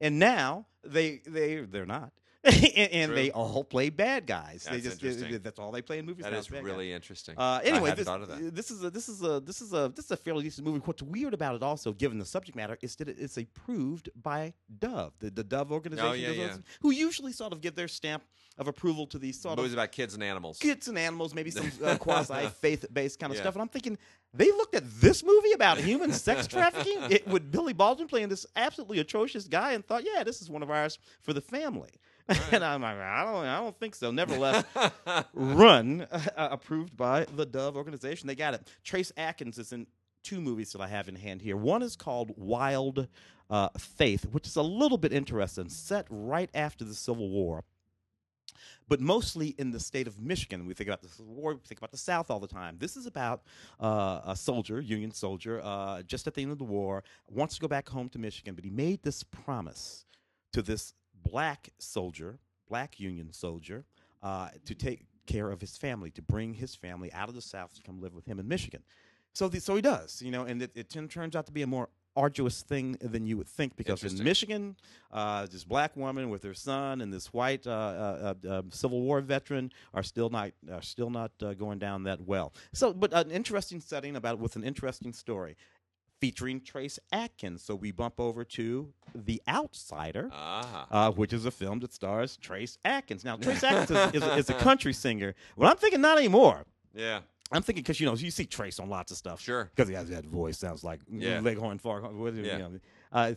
And now they're not. and they all play bad guys. That's all they play in movies. That is really interesting. Anyway, this is a fairly decent movie. What's weird about it, also given the subject matter, is that it's approved by Dove, the Dove organization, who usually sort of give their stamp of approval to these sort of movies about kids and animals. Kids and animals, maybe some quasi faith-based kind of stuff. And I'm thinking, they looked at this movie about human sex trafficking with Billy Baldwin playing this absolutely atrocious guy, and thought, yeah, this is one of ours for the family. Right. And I'm like, I don't think so. Nevertheless, Run, approved by the Dove organization. They got it. Trace Atkins is in two movies that I have in hand here. One is called Wild Faith, which is a little bit interesting, set right after the Civil War, but mostly in the state of Michigan. We think about the Civil War, we think about the South all the time. This is about a soldier, Union soldier, just at the end of the war, wants to go back home to Michigan, but he made this promise to this black soldier, black Union soldier, to take care of his family, to bring his family out of the South to come live with him in Michigan. So he does, and it turns out to be a more arduous thing than you would think, because in Michigan, this black woman with her son and this white Civil War veteran are still not going down that well. So, but an interesting setting with an interesting story, featuring Trace Atkins. So we bump over to The Outsider, which is a film that stars Trace Atkins. Now, Trace Atkins is a country singer. Well, I'm thinking not anymore. Yeah. I'm thinking because, you see Trace on lots of stuff. Sure. Because he has that voice. Sounds like Leghorn Foghorn.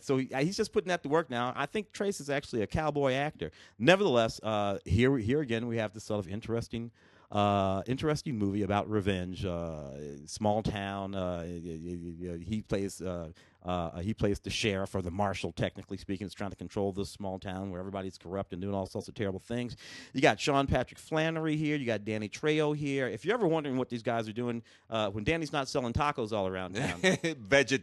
So he's just putting that to work now. I think Trace is actually a cowboy actor. Nevertheless, here again we have this sort of interesting movie about revenge. Small town. He plays the sheriff, or the marshal, technically speaking. It's trying to control this small town where everybody's corrupt and doing all sorts of terrible things. You got Sean Patrick Flannery here. You got Danny Trejo here. If you're ever wondering what these guys are doing when Danny's not selling tacos all around town, vegan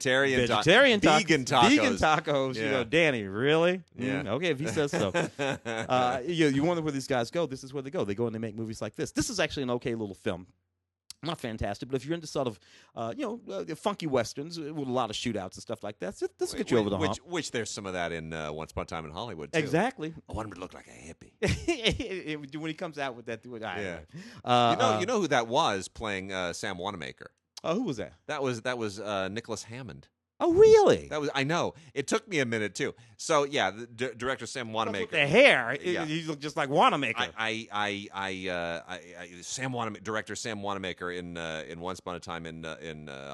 tacos. You know, Danny, really? Yeah. Okay, if he says so. You wonder where these guys go. This is where they go. They go and they make movies like this. This is actually an okay little film. Not fantastic, but if you're into sort of, funky westerns with a lot of shootouts and stuff like that, this will get you over the hump. Which there's some of that in Once Upon a Time in Hollywood, too. Exactly. I want him to look like a hippie. When he comes out with that. You know who that was playing Sam Wanamaker? Oh, who was that? That was Nicholas Hammond. Oh, really? I know. It took me a minute, too. So, yeah, the director Sam Wanamaker. With the hair, he looked just like Wanamaker. Director Sam Wanamaker in Once Upon a Time in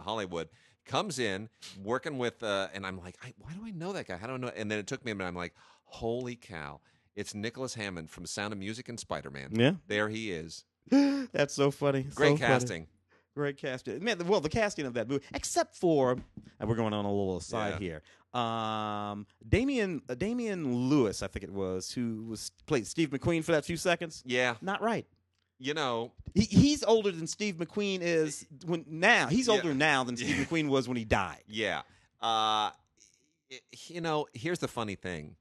Hollywood comes in working with, and I'm like, why do I know that guy? I don't know. And then it took me a minute. I'm like, holy cow! It's Nicholas Hammond from Sound of Music and Spider-Man. Yeah, there he is. That's so funny. Great casting. Great casting. Man, the casting of that movie, except for, and we're going on a little aside here, Damian Lewis, I think it was, who played Steve McQueen for that few seconds. Yeah. Not right. you know, he's older than Steve McQueen is when now. He's older now than Steve McQueen was when he died. Yeah. You know, here's the funny thing.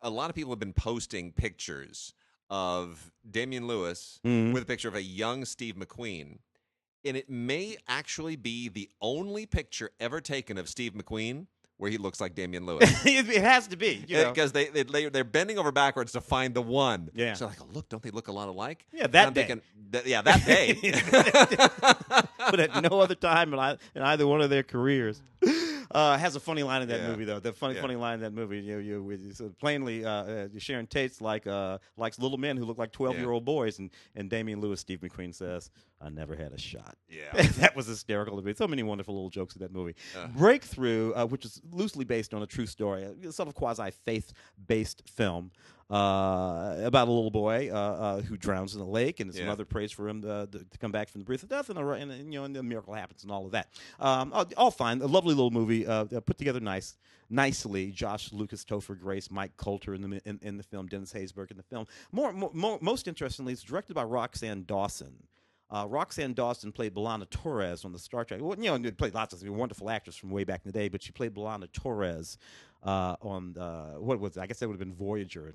A lot of people have been posting pictures of Damian Lewis with a picture of a young Steve McQueen. And it may actually be the only picture ever taken of Steve McQueen where he looks like Damian Lewis. It has to be. Because they're bending over backwards to find the one. Yeah. So like, oh, look, don't they look a lot alike? Yeah, that day. Thinking, that day. But at no other time in either one of their careers. Has a funny line in that movie, though. The funny line in that movie. You plainly, Sharon Tate's like likes little men who look like 12-year-old boys, and Damian Lewis, Steve McQueen says, "I never had a shot." Yeah, that was hysterical to me. So many wonderful little jokes in that movie. Breakthrough, which is loosely based on a true story, a sort of quasi-faith-based film. About a little boy who drowns in the lake, and his mother prays for him to come back from the breath of death, and you know, and the miracle happens, and all of that. All fine, a lovely little movie, put together nicely. Josh Lucas, Topher Grace, Mike Coulter in the film, Dennis Haysbert in the film. Most interestingly, it's directed by Roxanne Dawson. Roxanne Dawson played B'Elanna Torres on the Star Trek. Well, you know, played lots of wonderful actors from way back in the day, but she played B'Elanna Torres on what was it? I guess that would have been Voyager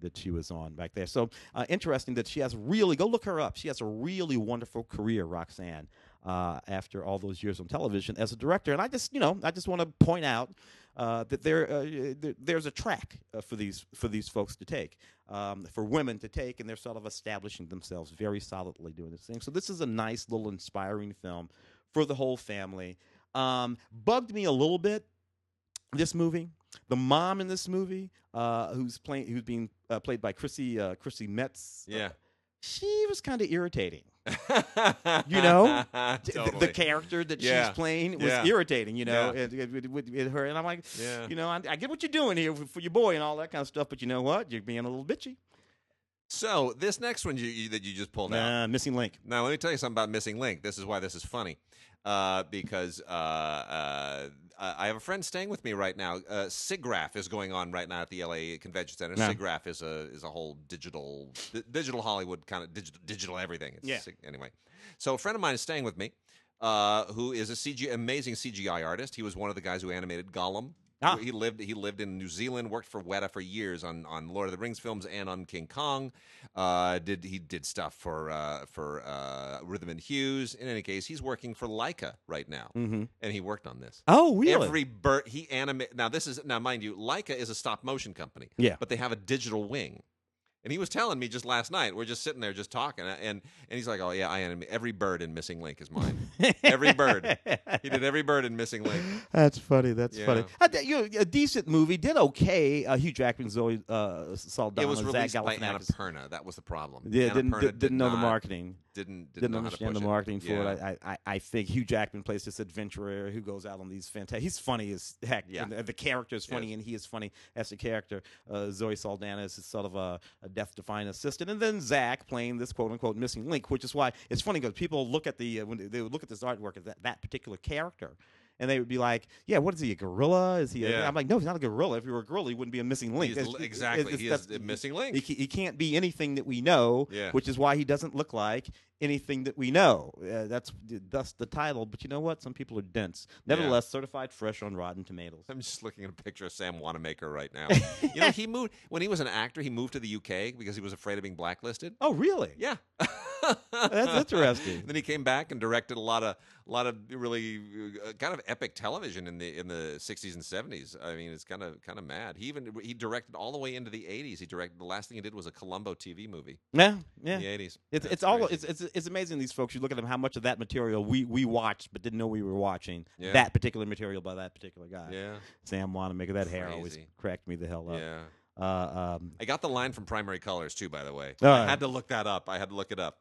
that she was on back there. So interesting that she has really go look her up. She has a really wonderful career, Roxanne, after all those years on television as a director. And I just want to point out that there's a track for these folks to take, for women to take, and they're sort of establishing themselves very solidly doing this thing. So this is a nice little inspiring film for the whole family. Bugged me a little bit, this movie. The mom in this movie, who's being played by Chrissy Metz. Yeah. She was kind of irritating, you know. Totally. The character that she's playing was irritating, you know. With her, and I'm like, you know, I get what you're doing here for your boy and all that kind of stuff, but you know what? You're being a little bitchy. So this next one that you just pulled out, Missing Link. Now let me tell you something about Missing Link. This is why this is funny, because I have a friend staying with me right now. SIGGRAPH is going on right now at the LA Convention Center. No. SIGGRAPH is a whole digital Hollywood kind of digital everything. It's anyway, so a friend of mine is staying with me, who is a amazing CGI artist. He was one of the guys who animated Gollum. Ah. He lived in New Zealand, worked for Weta for years on Lord of the Rings films and on King Kong. He did stuff for Rhythm and Hues. In any case, he's working for Leica right now, and he worked on this. Oh, really? Every bird he animated. Now, mind you, Leica is a stop motion company. Yeah, but they have a digital wing. And he was telling me just last night, we're just sitting there just talking, and he's like, oh, yeah, I animate every bird in Missing Link is mine. Every bird. He did every bird in Missing Link. That's funny. That's funny. A decent movie. Did okay. Hugh Jackman, Zoe Saldana, Zach Galifianakis. It was released by Annapurna. That was the problem. Yeah, didn't know the marketing. Didn't understand the marketing for it. I think Hugh Jackman plays this adventurer who goes out on these fantastic. He's funny as heck. Yeah. The character is funny, and he is funny as the character. Zoe Saldana is sort of a death-defying assistant, and then Zach playing this quote-unquote missing link, which is why it's funny because people look at when they would look at this artwork of that particular character, and they would be like, "Yeah, what is he? A gorilla? Is he?" I'm like, "No, he's not a gorilla. If he were a gorilla, he wouldn't be a missing link." Exactly, he is a missing link. He can't be anything that we know, which is why he doesn't look like anything that we know. That's the title. But you know what? Some people are dense. Nevertheless, certified fresh on Rotten Tomatoes. I'm just looking at a picture of Sam Wanamaker right now. You know, he moved when he was an actor. He moved to the UK because he was afraid of being blacklisted. Oh, really? Yeah. That's interesting. Then he came back and directed a lot of really kind of epic television in the 60s and 70s. I mean, it's kind of mad. He directed all the way into the 80s. He directed the last thing he did was a Columbo TV movie. Yeah. In the 80s. It's amazing, these folks. You look at them, how much of that material we watched but didn't know we were watching. That particular material by that particular guy. Yeah. Sam Wanamaker. That hair always cracked me the hell up. Yeah. I got the line from Primary Colors, too, by the way. I had to look that up. I had to look it up.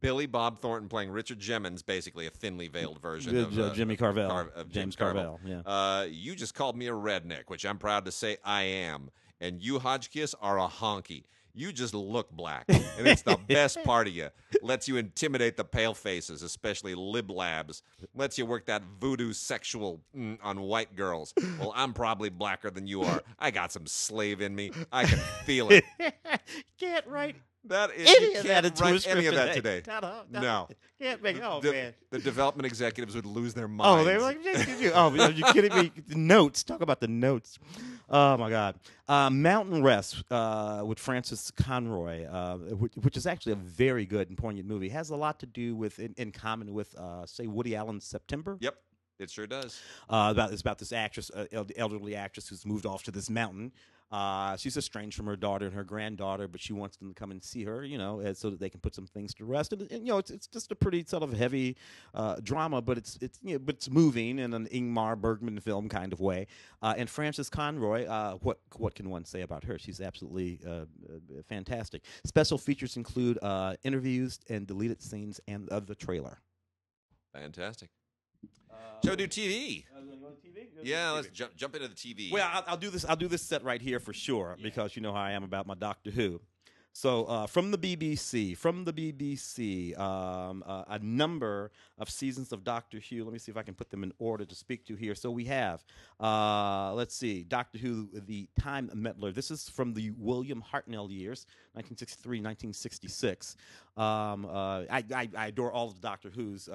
Billy Bob Thornton playing Richard Jemmons, basically a thinly veiled version of Jimmy Carvel. Of James Carvel. Yeah. You just called me a redneck, which I'm proud to say I am. And you, Hodgkiss, are a honky. You just look black, and it's the best part of you. Lets you intimidate the pale faces, especially lib labs. Lets you work that voodoo sexual on white girls. Well, I'm probably blacker than you are. I got some slave in me. I can feel it. Can't write That is, you can't write any of that today. No. Can't make, oh, man. The development executives would lose their minds. Oh, they were like, oh, are you kidding me? The notes. Talk about the notes. Oh, my God. Mountain Rest with Francis Conroy, which is actually a very good and poignant movie. It has a lot to do with, in common with, say, Woody Allen's September. Yep. It sure does. It's about this actress, elderly actress who's moved off to this mountain. She's estranged from her daughter and her granddaughter, but she wants them to come and see her, you know, so that they can put some things to rest. And you know, it's just a pretty sort of heavy drama, but it's you know, but it's moving in an Ingmar Bergman film kind of way. And Frances Conroy, what can one say about her? She's absolutely fantastic. Special features include interviews and deleted scenes and of the trailer. Fantastic. Joe, do TV. Let's jump into the TV. Well, I'll do this. I'll do this set right here for sure, because you know how I am about my Doctor Who. So from the BBC, a number of seasons of Doctor Who. Let me see if I can put them in order to speak to here. So we have, let's see, Doctor Who, The Time Meddler. This is from the William Hartnell years, 1963, 1966. I adore all of the Doctor Who's.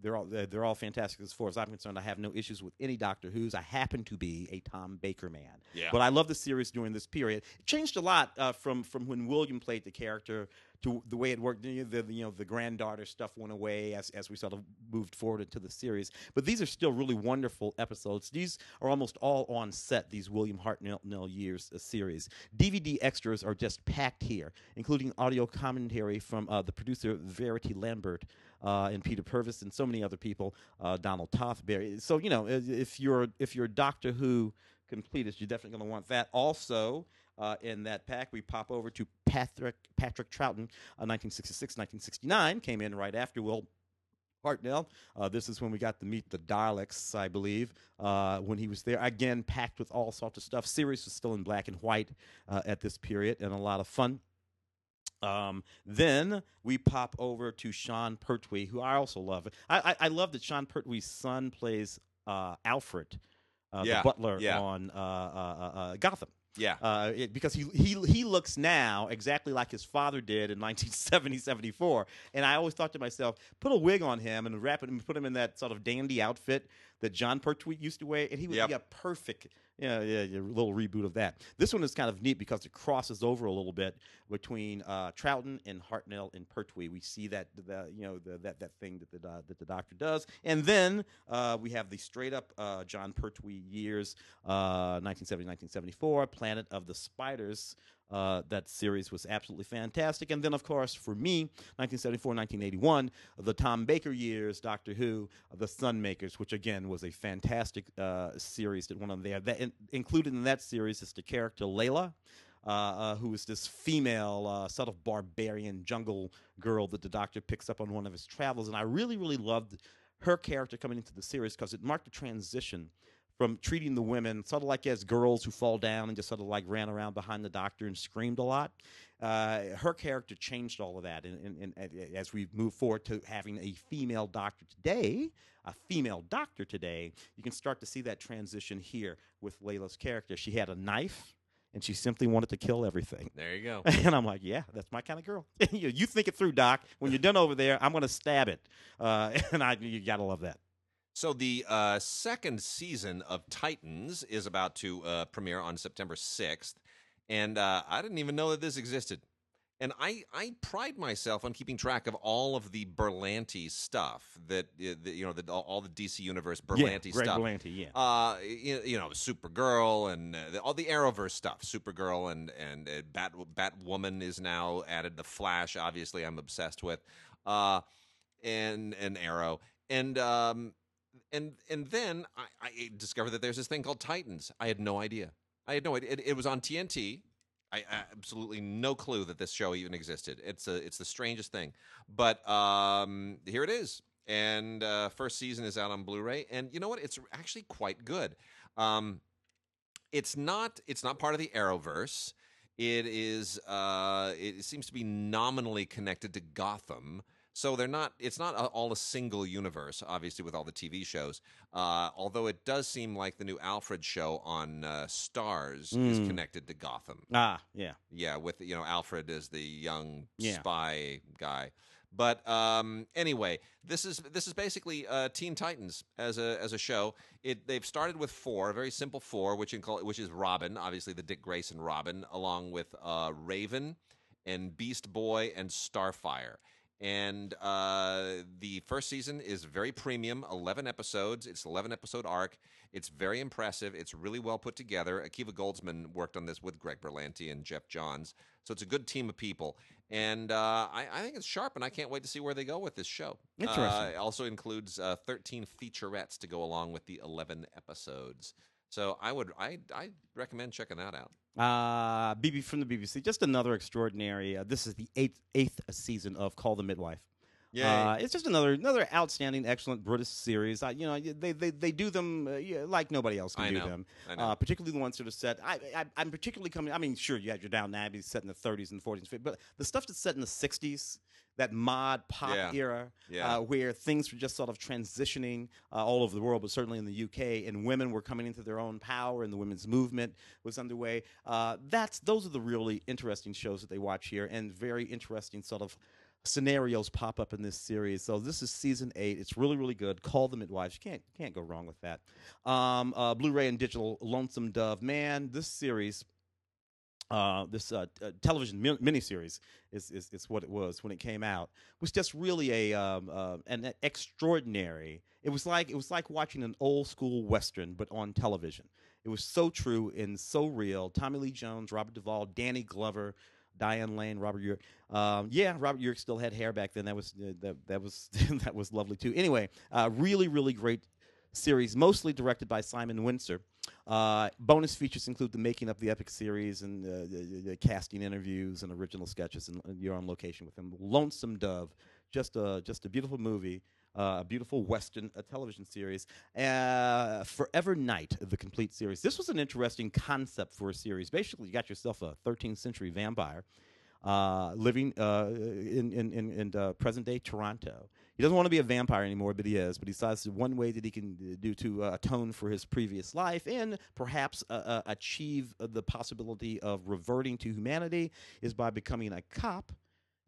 They're all fantastic as far as I'm concerned. I have no issues with any Doctor Who's. I happen to be a Tom Baker man. Yeah. But I love the series during this period. It changed a lot from when William played the character to the way it worked. The granddaughter stuff went away as we sort of moved forward into the series. But these are still really wonderful episodes. These are almost all on set, these William Hartnell years series. DVD extras are just packed here, including audio commentary from the producer Verity Lambert and Peter Purvis and so many other people, Donald Tothbury. So, you know, if you're Doctor Who completist, you're definitely going to want that. Also, in that pack, we pop over to Patrick Troughton, 1966, 1969, came in right after Will Hartnell. This is when we got to meet the Daleks, I believe, when he was there. Again, packed with all sorts of stuff. Series was still in black and white at this period, and a lot of fun. Then we pop over to Sean Pertwee, who I also love. I love that Sean Pertwee's son plays Alfred, the butler on Gotham. Yeah, because he looks now exactly like his father did in 1970-74, and I always thought to myself, put a wig on him and wrap it and put him in that sort of dandy outfit that John Pertwee used to wear, and he would be a perfect, little reboot of that. This one is kind of neat because it crosses over a little bit between Troughton and Hartnell and Pertwee. We see that thing that the Doctor does, and then we have the straight up John Pertwee years, 1970-1974, Planet of the Spiders. That series was absolutely fantastic. And then, of course, for me, 1974, 1981, the Tom Baker years, Doctor Who, The Sunmakers, which, again, was a fantastic series that went on there. That included in that series is the character Layla, who is this female sort of barbarian jungle girl that the Doctor picks up on one of his travels. And I really, really loved her character coming into the series because it marked a transition from treating the women sort of like as girls who fall down and just sort of like ran around behind the Doctor and screamed a lot. Her character changed all of that, and as we move forward to having a female Doctor today, you can start to see that transition here with Layla's character. She had a knife, and she simply wanted to kill everything. There you go. And I'm like, yeah, that's my kind of girl. You think it through, Doc. When you're done over there, I'm going to stab it, you got to love that. So the second season of Titans is about to premiere on September 6th, and I didn't even know that this existed. And I pride myself on keeping track of all of the Berlanti stuff that all the DC Universe Berlanti stuff. Greg Berlanti, yeah. Supergirl and all the Arrowverse stuff. Supergirl and Batwoman is now added. The Flash, obviously, I'm obsessed with, and Arrow and. And then I discovered that there's this thing called Titans. I had no idea. It was on TNT. I absolutely no clue that this show even existed. It's the strangest thing. But here it is. And first season is out on Blu-ray. And you know what? It's actually quite good. It's not part of the Arrowverse. It seems to be nominally connected to Gotham. So they're not, it's not all a single universe, obviously, with all the TV shows. Although it does seem like the new Alfred show on Starz is connected to Gotham. Ah, yeah. Yeah, with, you know, Alfred is the young spy guy. But anyway, this is basically Teen Titans as a show. They've started with four, a very simple four, which is Robin, obviously the Dick Grayson Robin, along with Raven and Beast Boy and Starfire. And the first season is very premium, 11 episodes. It's an 11-episode arc. It's very impressive. It's really well put together. Akiva Goldsman worked on this with Greg Berlanti and Jeff Johns. So it's a good team of people. And I think it's sharp, and I can't wait to see where they go with this show. Interesting. It also includes 13 featurettes to go along with the 11 episodes. So I recommend checking that out. BB from the BBC, just another extraordinary. This is the eighth season of Call the Midwife. Yeah, it's just another outstanding, excellent British series. You know, they do them like nobody else can do them. I know. Particularly the ones that are set. I'm particularly coming. I mean, sure, you had your Downton Abbey set in the 30s and 40s, but the stuff that's set in the 60s. That mod pop era where things were just sort of transitioning all over the world, but certainly in the UK, and women were coming into their own power, and the women's movement was underway. Those are the really interesting shows that they watch here, and very interesting sort of scenarios pop up in this series. So this is season 8. It's really, really good. Call the Midwives. You can't go wrong with that. Blu-ray and digital, Lonesome Dove. Man, this series... television miniseries is what it was when it came out. It was just really an extraordinary. It was like watching an old school Western, but on television. It was so true and so real. Tommy Lee Jones, Robert Duvall, Danny Glover, Diane Lane, Robert Urich. Robert Urich still had hair back then. That was that was lovely too. Anyway, really, really great series, mostly directed by Simon Windsor. Bonus features include the making of the epic series and the casting interviews and original sketches, and you're on location with them. Lonesome Dove, just a beautiful movie, a beautiful Western, a television series. Forever Night, the complete series. This was an interesting concept for a series. Basically, you got yourself a 13th century vampire living in present day Toronto. He doesn't want to be a vampire anymore, but he is. But he decides one way that he can do to atone for his previous life and perhaps achieve the possibility of reverting to humanity is by becoming a cop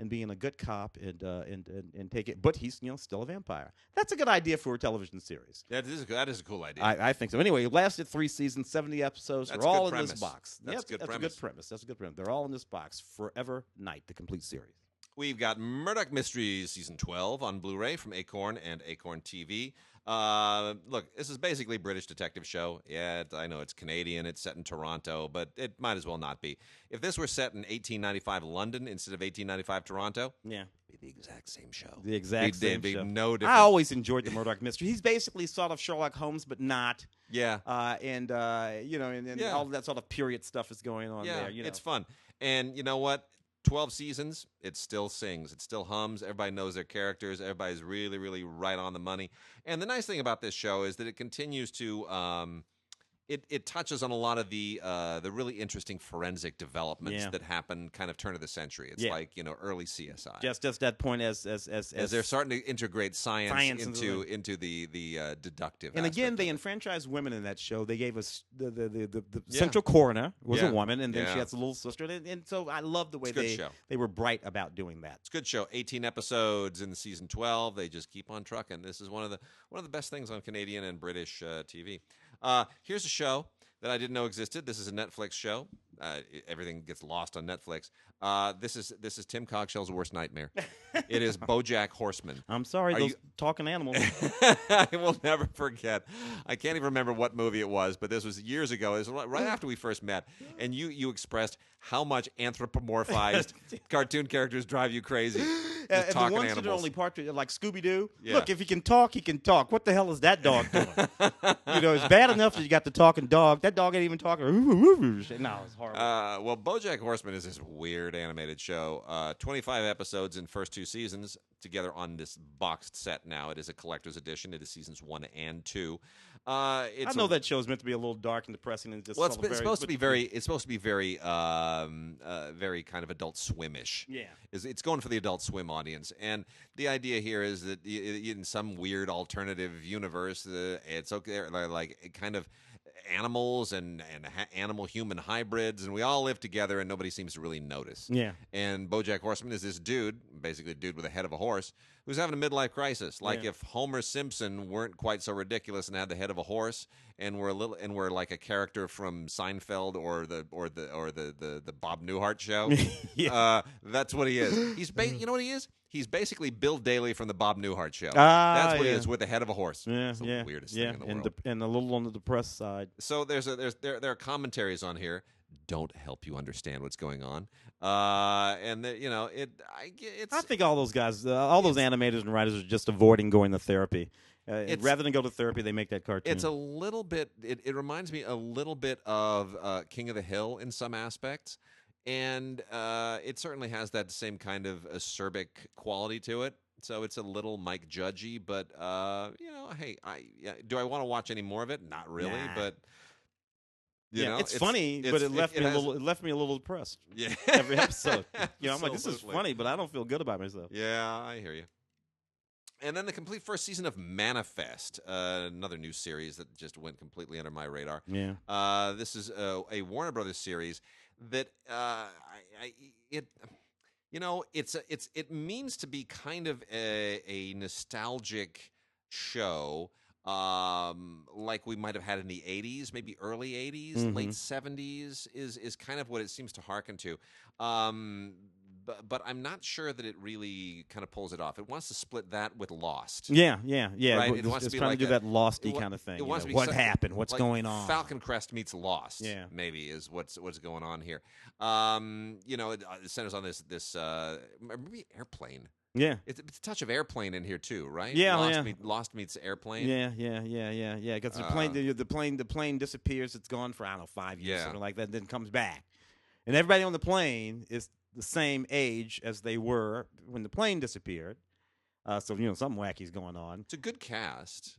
and being a good cop and take it. But he's still a vampire. That's a good idea for a television series. That is a cool idea. I think so. Anyway, it lasted 3 seasons, 70 episodes. They're all in this box. That's a good premise. They're all in this box. Forever Night, the complete series. We've got Murdoch Mysteries Season 12 on Blu-ray from Acorn and Acorn TV. Look, this is basically a British detective show. Yeah, I know it's Canadian, it's set in Toronto, but it might as well not be. If this were set in 1895 London instead of 1895 Toronto, it'd be the exact same show. The exact same show. No difference. I always enjoyed the Murdoch Mystery. He's basically sort of Sherlock Holmes, but not. Yeah. All that sort of period stuff is going on there. You know. It's fun. And you know what? 12 seasons, it still sings. It still hums. Everybody knows their characters. Everybody's really, really right on the money. And the nice thing about this show is that it continues to it touches on a lot of the really interesting forensic developments that happened kind of turn of the century. It's like, you know, early CSI. Just that point as they're starting to integrate science into the deductive. And again, they enfranchised women in that show. They gave us the central coroner was a woman, and then she has a little sister, and so I love the way they were bright about doing that. It's a good show. 18 episodes in season 12. They just keep on trucking. This is one of the best things on Canadian and British TV. Here's a show that I didn't know existed. This is a Netflix show. Everything gets lost on Netflix. This is Tim Cogshell's worst nightmare. It is BoJack Horseman. I'm sorry, talking animals. I will never forget. I can't even remember what movie it was, but this was years ago. It was right after we first met, and you expressed how much anthropomorphized cartoon characters drive you crazy. And the ones that are only part like Scooby-Doo. Yeah. Look, if he can talk, he can talk. What the hell is that dog doing? You know, it's bad enough that you got the talking dog. That dog ain't even talking. No, it's horrible. Well, BoJack Horseman is this weird weird animated show. 25 episodes in first two seasons together on this boxed set now. It is a collector's edition. It is seasons 1 and 2. I know that show is meant to be a little dark and depressing, and just it's supposed to be very kind of Adult Swim-ish. Yeah, it's going for the Adult Swim audience, and the idea here is that in some weird alternative universe, it's okay, like kind of animals and animal-human hybrids, and we all live together, and nobody seems to really notice. Yeah. And BoJack Horseman is this dude, basically a dude with a head of a horse, who's having a midlife crisis. Like if Homer Simpson weren't quite so ridiculous and had the head of a horse, and we're like a character from Seinfeld or the Bob Newhart show. That's what he is. You know what he is? He's basically Bill Daly from the Bob Newhart show. That's what he is, with the head of a horse. Yeah, it's the weirdest thing in the world. And a little on the depressed side. So there are commentaries on here. Don't help you understand what's going on. I think all those guys, all those animators and writers are just avoiding going to therapy. Rather than go to therapy, they make that cartoon. It's a little bit, it reminds me a little bit of King of the Hill in some aspects. And it certainly has that same kind of acerbic quality to it. So it's a little Mike Judgey, but, do I want to watch any more of it? Not really, but... it's funny, but it left me a little depressed every episode. I'm like, this is funny, but I don't feel good about myself. Yeah, I hear you. And then the complete first season of Manifest, another new series that just went completely under my radar. Yeah. This is a Warner Brothers series that it means to be kind of a nostalgic show. Like we might have had in the 80s, maybe early 80s, late 70s is kind of what it seems to hearken to. But I'm not sure that it really kind of pulls it off. It wants to split that with Lost. Yeah. Right? It wants to be trying like to do that Losty kind of thing. What happened? What's going on? Falcon Crest meets Lost. Yeah. Maybe is what's going on here. It centers on this maybe Airplane. Yeah, it's a touch of Airplane in here too, right? Yeah, Lost meets Airplane. Yeah. Because the plane disappears. It's gone for 5 years, something like that. Then comes back, and everybody on the plane is the same age as they were when the plane disappeared. So something wacky's going on. It's a good cast,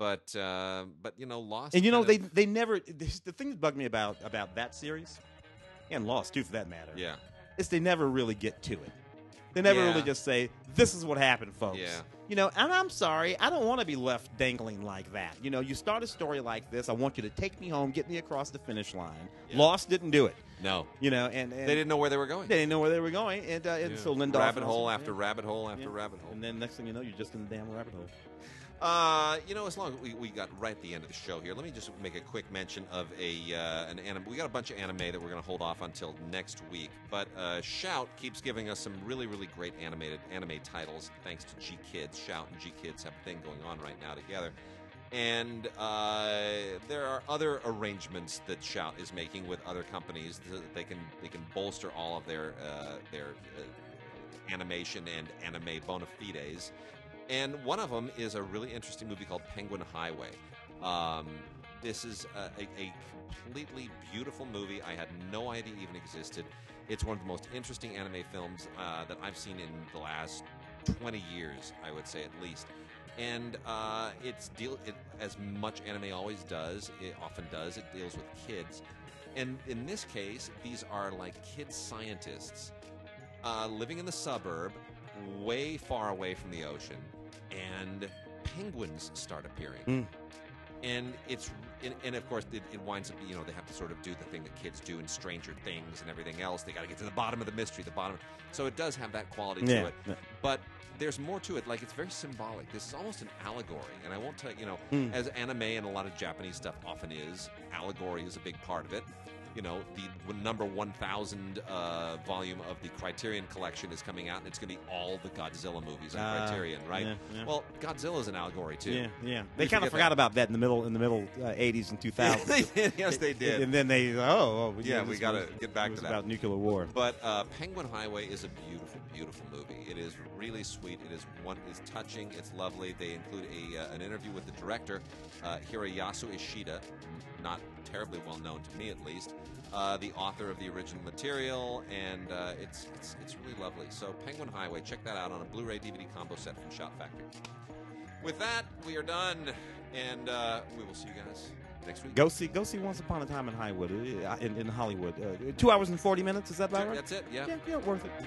but Lost. And they never. The thing that bugged me about that series, and Lost too for that matter. Yeah, is they never really get to it. They never really just say, this is what happened, folks. Yeah. And I'm sorry. I don't want to be left dangling like that. You start a story like this. I want you to take me home, get me across the finish line. Yeah. Lost didn't do it. No. And they didn't know where they were going. And so Linda... Rabbit hole after rabbit hole after rabbit hole. And then next thing you know, you're just in the damn rabbit hole. As long as we got right at the end of the show here, let me just make a quick mention of an anime. We got a bunch of anime that we're going to hold off until next week, but Shout keeps giving us some really, really great anime titles thanks to G Kids. Shout and G Kids have a thing going on right now together. And there are other arrangements that Shout is making with other companies so that they can bolster all of their animation and anime bona fides. And one of them is a really interesting movie called Penguin Highway. This is a completely beautiful movie I had no idea even existed. It's one of the most interesting anime films that I've seen in the last 20 years, I would say at least. And as much anime always does, it often does, it deals with kids. And in this case, these are like kid scientists living in the suburb, way far away from the ocean. And penguins start appearing, and of course it winds up. They have to sort of do the thing that kids do in Stranger Things and everything else. They got to get to the bottom of the mystery, So it does have that quality to it. Yeah. But there's more to it. Like it's very symbolic. This is almost an allegory, and I won't tell as anime and a lot of Japanese stuff often is. Allegory is a big part of it. The number 1,000 volume of the Criterion Collection is coming out, and it's going to be all the Godzilla movies on Criterion, right? Yeah. Well, Godzilla's an allegory too. Yeah. They kind of forgot about that in the middle 80s and 2000s. Yes, they did. And then they we got to get back to that about nuclear war. But Penguin Highway is a beautiful, beautiful movie. It is really sweet. It is touching. It's lovely. They include an interview with the director, Hiroyasu Ishida. not terribly well known to me at least, the author of the original material, and it's really lovely. So Penguin Highway, check that out on a Blu-ray DVD combo set from Shout Factory. With that, we are done, and we will see you guys next week. Go see Once Upon a Time in Hollywood. In Hollywood, 2 hours and 40 minutes. Is that about right? That's it. Yeah. Yeah, worth it.